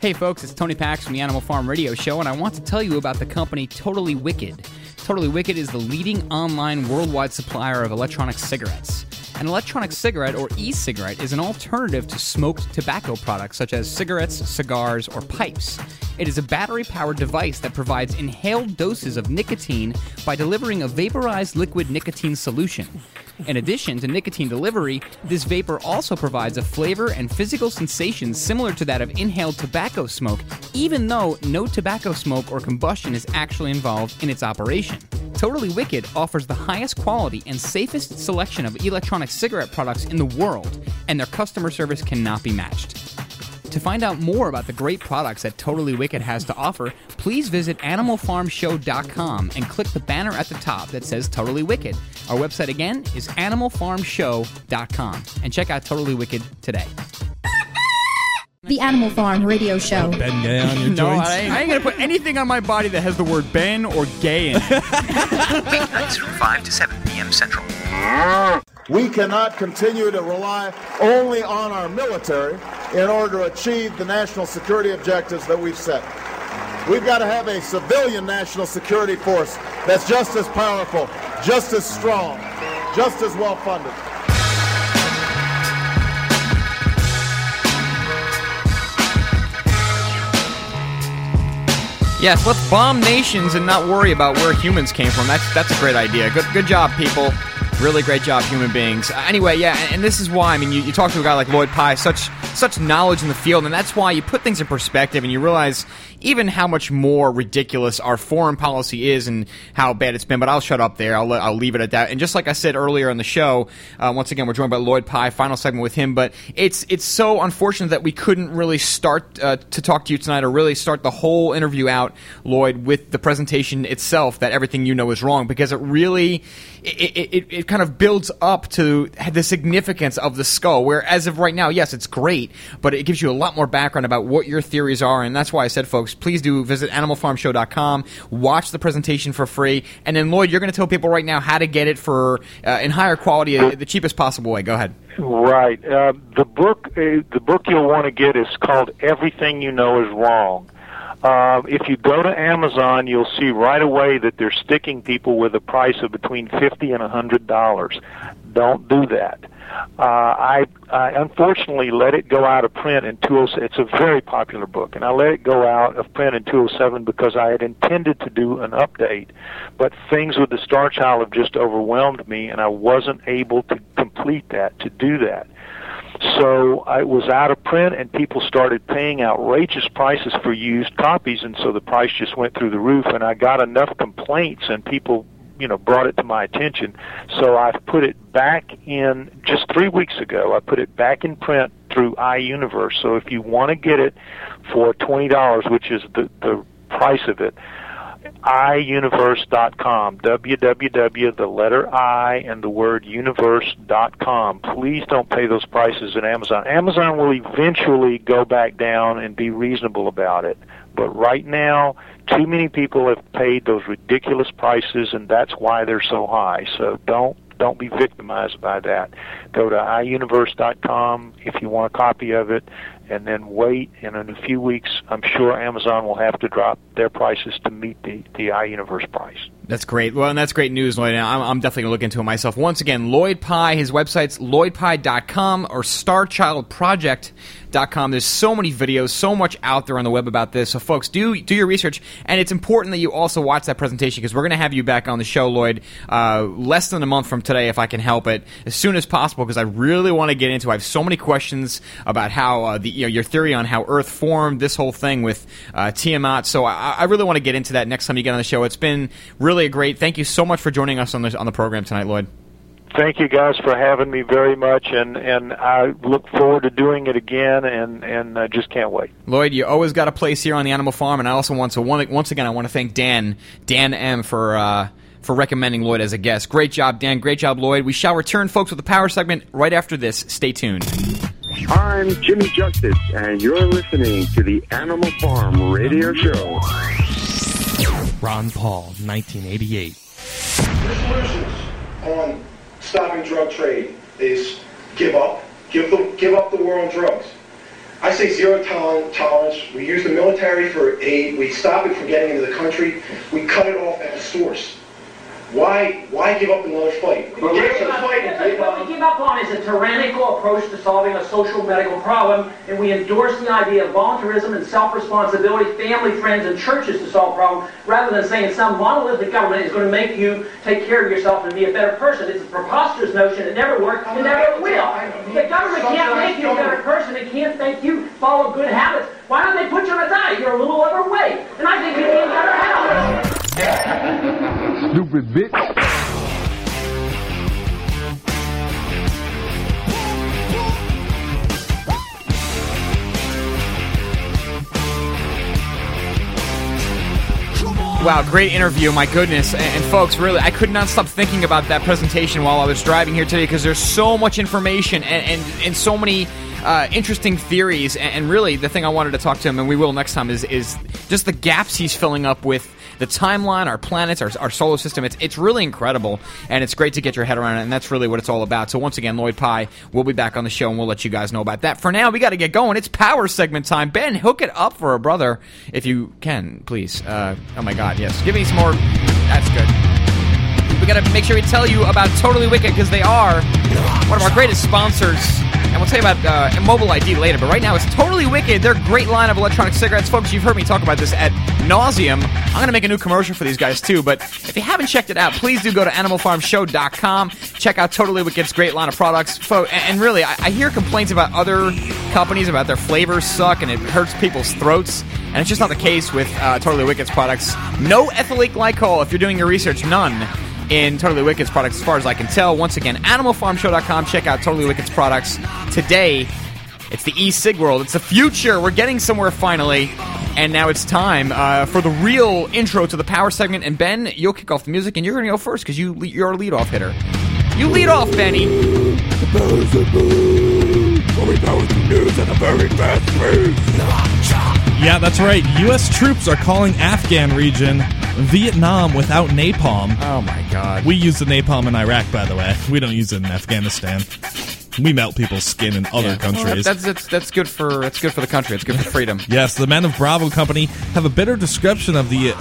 Hey folks, it's Tony Pax from the Animal Farm Radio Show, and I want to tell you about the company Totally Wicked. Totally Wicked is the leading online worldwide supplier of electronic cigarettes. An electronic cigarette, or e-cigarette, is an alternative to smoked tobacco products such as cigarettes, cigars, or pipes. It is a battery-powered device that provides inhaled doses of nicotine by delivering a vaporized liquid nicotine solution. In addition to nicotine delivery, this vapor also provides a flavor and physical sensation similar to that of inhaled tobacco smoke, even though no tobacco smoke or combustion is actually involved in its operation. Totally Wicked offers the highest quality and safest selection of electronic cigarette products in the world, and their customer service cannot be matched. To find out more about the great products that Totally Wicked has to offer, please visit animalfarmshow.com and click the banner at the top that says Totally Wicked. Our website again is animalfarmshow.com. And check out Totally Wicked today. The Animal Farm Radio Show. Bend gay on your joints? No, I ain't going to put anything on my body that has the word ben or gay in it. Weeknights from 5 to 7 p.m. Central. We cannot continue to rely only on our military in order to achieve the national security objectives that we've set. We've got to have a civilian national security force that's just as powerful, just as strong, just as well-funded. Yes, let's bomb nations and not worry about where humans came from. That's a great idea. Good job, people. Really great job, human beings. Anyway, yeah, and this is why, I mean, you talk to a guy like Lloyd Pye, such knowledge in the field, and that's why you put things in perspective and you realize even how much more ridiculous our foreign policy is and how bad it's been. But I'll shut up there. I'll leave it at that. And just like I said earlier on the show, once again, we're joined by Lloyd Pye, final segment with him. But it's so unfortunate that we couldn't really start to talk to you tonight or really start the whole interview out, Lloyd, with the presentation itself that everything you know is wrong, because it really – it it kind of builds up to the significance of the skull, where as of right now, yes, it's great, but it gives you a lot more background about what your theories are, and that's why I said, folks, please do visit animalfarmshow.com, watch the presentation for free, and then, Lloyd, you're going to tell people right now how to get it for in higher quality, the cheapest possible way. Go ahead. Right. The book you'll want to get is called Everything You Know Is Wrong. If you go to Amazon, you'll see right away that they're sticking people with a price of between $50 and $100. Don't do that. I unfortunately let it go out of print in 2007. It's a very popular book, and I let it go out of print in 2007 because I had intended to do an update, but things with the Starchild have just overwhelmed me, and I wasn't able to complete that, to do that. So it was out of print, and people started paying outrageous prices for used copies, and so the price just went through the roof, and I got enough complaints, and people, you know, brought it to my attention. So I've put it back in, just 3 weeks ago, I put it back in print through iUniverse. So if you want to get it for $20, which is the price of it, iUniverse.com, www, the letter I and the word universe.com. Please don't pay those prices at Amazon. Amazon will eventually go back down and be reasonable about it. But right now, too many people have paid those ridiculous prices, and that's why they're so high. So don't be victimized by that. Go to iUniverse.com if you want a copy of it, and then wait, and in a few weeks, I'm sure Amazon will have to drop their prices to meet the iUniverse price. That's great. Well, and that's great news, Lloyd. I'm definitely going to look into it myself. Once again, Lloyd Pye, his website's LloydPye.com or StarchildProject.com. There's so many videos, so much out there on the web about this. So, folks, do your research. And it's important that you also watch that presentation because we're going to have you back on the show, Lloyd, less than a month from today if I can help it, as soon as possible because I really want to get into it. I have so many questions about how your theory on how Earth formed, this whole thing with Tiamat. So I really want to get into that next time you get on the show. It's been really great. Thank you so much for joining us on the program tonight, Lloyd. Thank you guys for having me very much, and I look forward to doing it again, and I just can't wait. Lloyd, you always got a place here on the Animal Farm, and I also want to once again I want to thank Dan M for recommending Lloyd as a guest. Great job, Dan. Great job, Lloyd. We shall return, folks, with the power segment right after this. Stay tuned. I'm Jimmy Justice, and you're listening to the Animal Farm Radio Show. Ron Paul, 1988. The solutions on stopping drug trade is give up the war on drugs. I say zero tolerance. We use the military for aid. We stop it from getting into the country. We cut it off at the source. Why give up another fight? What we give up on is a tyrannical approach to solving a social medical problem, and we endorse the idea of voluntarism and self-responsibility, family, friends, and churches to solve problems, rather than saying some monolithic government is going to make you take care of yourself and be a better person. It's a preposterous notion. It never worked. It never will. The government can't make you a better person. It can't make you follow good habits. Why don't they put you on a diet? You're a little overweight, and I think you'd be in better health. Stupid bitch. Wow, great interview, my goodness. And folks, really, I could not stop thinking about that presentation while I was driving here today because there's so much information and so many interesting theories. And really, the thing I wanted to talk to him, and we will next time, is just the gaps he's filling up with the timeline, our planets, our solar system. It's really incredible, and it's great to get your head around it, and that's really what it's all about. So once again, Lloyd Pye will be back on the show, and we'll let you guys know about that. For now, we got to get going. It's power segment time. Ben, hook it up for a brother, if you can, please. Oh, my God, yes. Give me some more. That's good. We got to make sure we tell you about Totally Wicked, because they are one of our greatest sponsors. And we'll tell you about Mobile ID later, but right now it's Totally Wicked. They're a great line of electronic cigarettes. Folks, you've heard me talk about this ad nauseum. I'm going to make a new commercial for these guys, too, but if you haven't checked it out, please do go to animalfarmshow.com. Check out Totally Wicked's great line of products. And really, I hear complaints about other companies about their flavors suck and it hurts people's throats, and it's just not the case with Totally Wicked's products. No ethylene glycol if you're doing your research, none. In Totally Wicked's products, as far as I can tell. Once again, animalfarmshow.com. Check out Totally Wicked's products today. It's the e-cig world. It's the future. We're getting somewhere finally. And now it's time for the real intro to the power segment. And Ben, you'll kick off the music, and you're going to go first because you're our leadoff hitter. You lead off, Benny. The powers that be. Where we power through news at a very fast pace. Yeah, that's right. U.S. troops are calling Afghan region Vietnam without napalm. Oh, my God. We use the napalm in Iraq, by the way. We don't use it in Afghanistan. We melt people's skin in other countries. Well, that's good for the country. It's good for freedom. Yes, the men of Bravo Company have a better description of the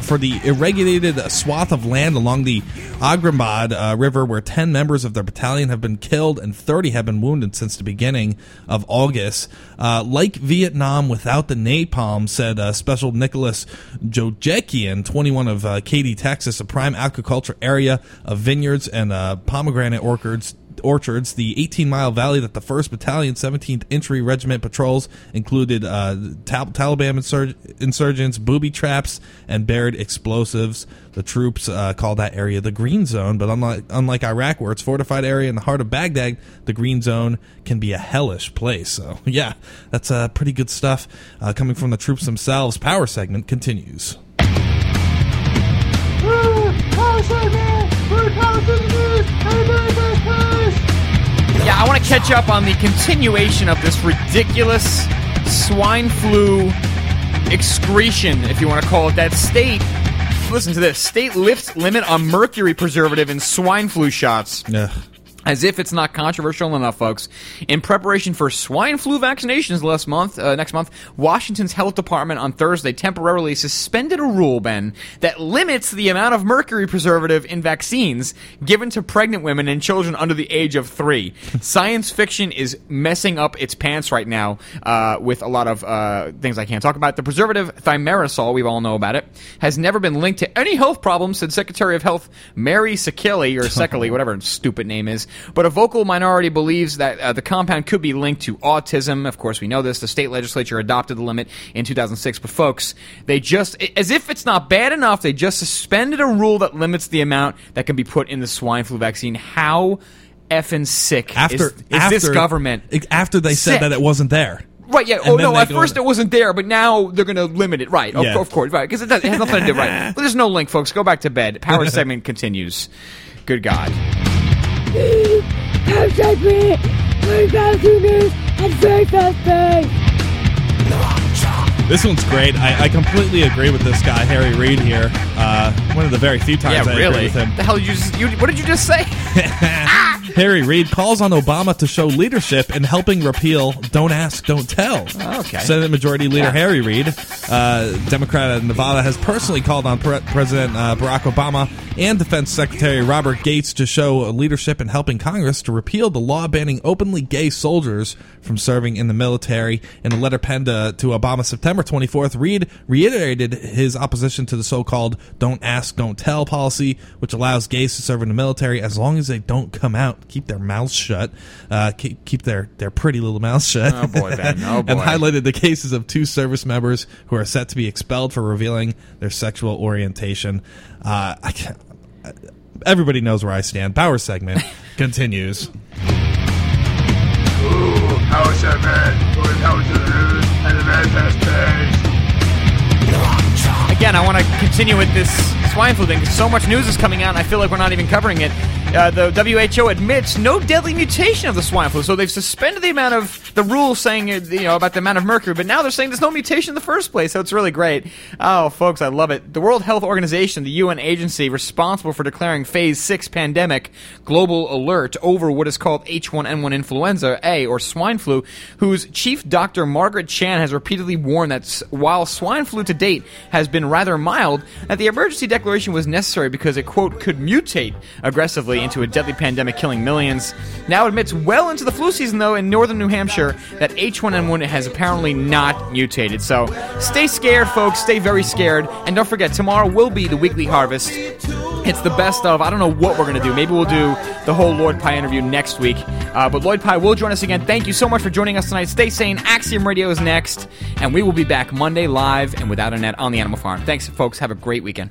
for the irregulated swath of land along the Agramabad River, where 10 members of their battalion have been killed and 30 have been wounded since the beginning of August. Like Vietnam without the napalm, said Special Nicholas Jojekian, 21 of Katy, Texas, a prime agriculture area of vineyards and pomegranate orchards. The 18-mile valley that the 1st Battalion, 17th Infantry Regiment patrols included Taliban insurgents, booby traps, and buried explosives. The troops call that area the Green Zone, but unlike Iraq, where it's a fortified area in the heart of Baghdad, the Green Zone can be a hellish place. So, yeah, that's pretty good stuff coming from the troops themselves. Power segment continues. Power segment! We're power segment! Yeah, I want to catch up on the continuation of this ridiculous swine flu excretion, if you want to call it that. State, listen to this. State lifts limit on mercury preservative in swine flu shots. Ugh. As if it's not controversial enough, folks. In preparation for swine flu vaccinations next month, Washington's Health Department on Thursday temporarily suspended a rule, Ben, that limits the amount of mercury preservative in vaccines given to pregnant women and children under the age of 3. Science fiction is messing up its pants right now with a lot of things I can't talk about. The preservative thimerosal, we all know about it, has never been linked to any health problems, said Secretary of Health Mary Sekeli, whatever her stupid name is. But a vocal minority believes that the compound could be linked to autism. Of course, we know this. The state legislature adopted the limit in 2006. But folks, they just, as if it's not bad enough, they just suspended a rule that limits the amount that can be put in the swine flu vaccine. How effing sick is this government? After they said that it wasn't there. Right, yeah. Oh, no, at first it wasn't there, but now they're going to limit it. Right, of course. Right, because it has nothing to do. Right. Well, there's no link, folks. Go back to bed. Power segment continues. Good God. This one's great. I completely agree with this guy, Harry Reid here. One of the very few times I agree with him. The hell did what did you just say? Harry Reid calls on Obama to show leadership in helping repeal Don't Ask, Don't Tell. Okay. Senate Majority Leader Harry Reid, Democrat of Nevada, has personally called on President Barack Obama and Defense Secretary Robert Gates to show leadership in helping Congress to repeal the law banning openly gay soldiers from serving in the military. In a letter penned to Obama September 24th, Reid reiterated his opposition to the so-called Don't Ask, Don't Tell policy, which allows gays to serve in the military as long as they don't come out. Keep their mouths shut. Keep their pretty little mouths shut. Oh, boy, Ben. Oh, boy. And highlighted the cases of 2 service members who are set to be expelled for revealing their sexual orientation. Everybody knows where I stand. Power segment continues. Ooh, power segment. We're power to the news and the manifest page. Again, I want to continue with this swine flu thing. So much news is coming out, and I feel like we're not even covering it. The WHO admits no deadly mutation of the swine flu, so they've suspended the amount of the rule saying about the amount of mercury, but now they're saying there's no mutation in the first place, so it's really great. Oh, folks, I love it. The World Health Organization, the UN agency responsible for declaring Phase 6 pandemic global alert over what is called H1N1 influenza A, or swine flu, whose chief doctor Margaret Chan has repeatedly warned that while swine flu to date has been rather mild, that the emergency declaration was necessary because it, quote, could mutate aggressively into a deadly pandemic killing millions. Now admits well into the flu season, though, in northern New Hampshire that H1N1 has apparently not mutated. So stay scared, folks. Stay very scared. And don't forget, tomorrow will be the weekly harvest. It's the best of. I don't know what we're going to do. Maybe we'll do the whole Lloyd Pye interview next week. But Lloyd Pye will join us again. Thank you so much for joining us tonight. Stay sane. Axiom Radio is next. And we will be back Monday live and without a net on the Animal Farm. Thanks, folks. Have a great weekend.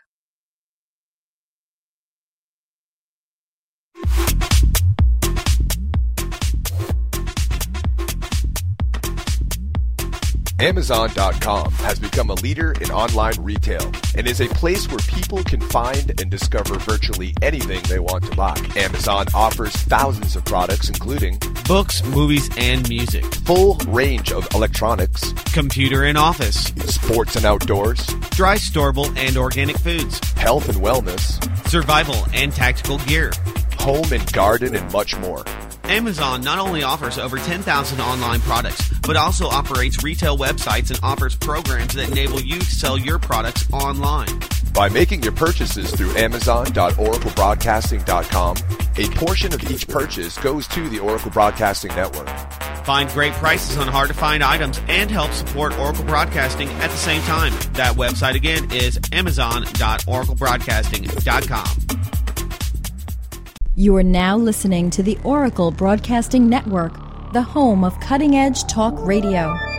Amazon.com has become a leader in online retail and is a place where people can find and discover virtually anything they want to buy. Amazon offers thousands of products, including books, movies, and music, full range of electronics, computer and office, sports and outdoors, dry, storable, and organic foods, health and wellness, survival and tactical gear, home and garden, and much more. Amazon not only offers over 10,000 online products, but also operates retail websites and offers programs that enable you to sell your products online. By making your purchases through Amazon.OracleBroadcasting.com, a portion of each purchase goes to the Oracle Broadcasting Network. Find great prices on hard-to-find items and help support Oracle Broadcasting at the same time. That website again is Amazon.OracleBroadcasting.com. You are now listening to the Oracle Broadcasting Network, the home of cutting-edge talk radio.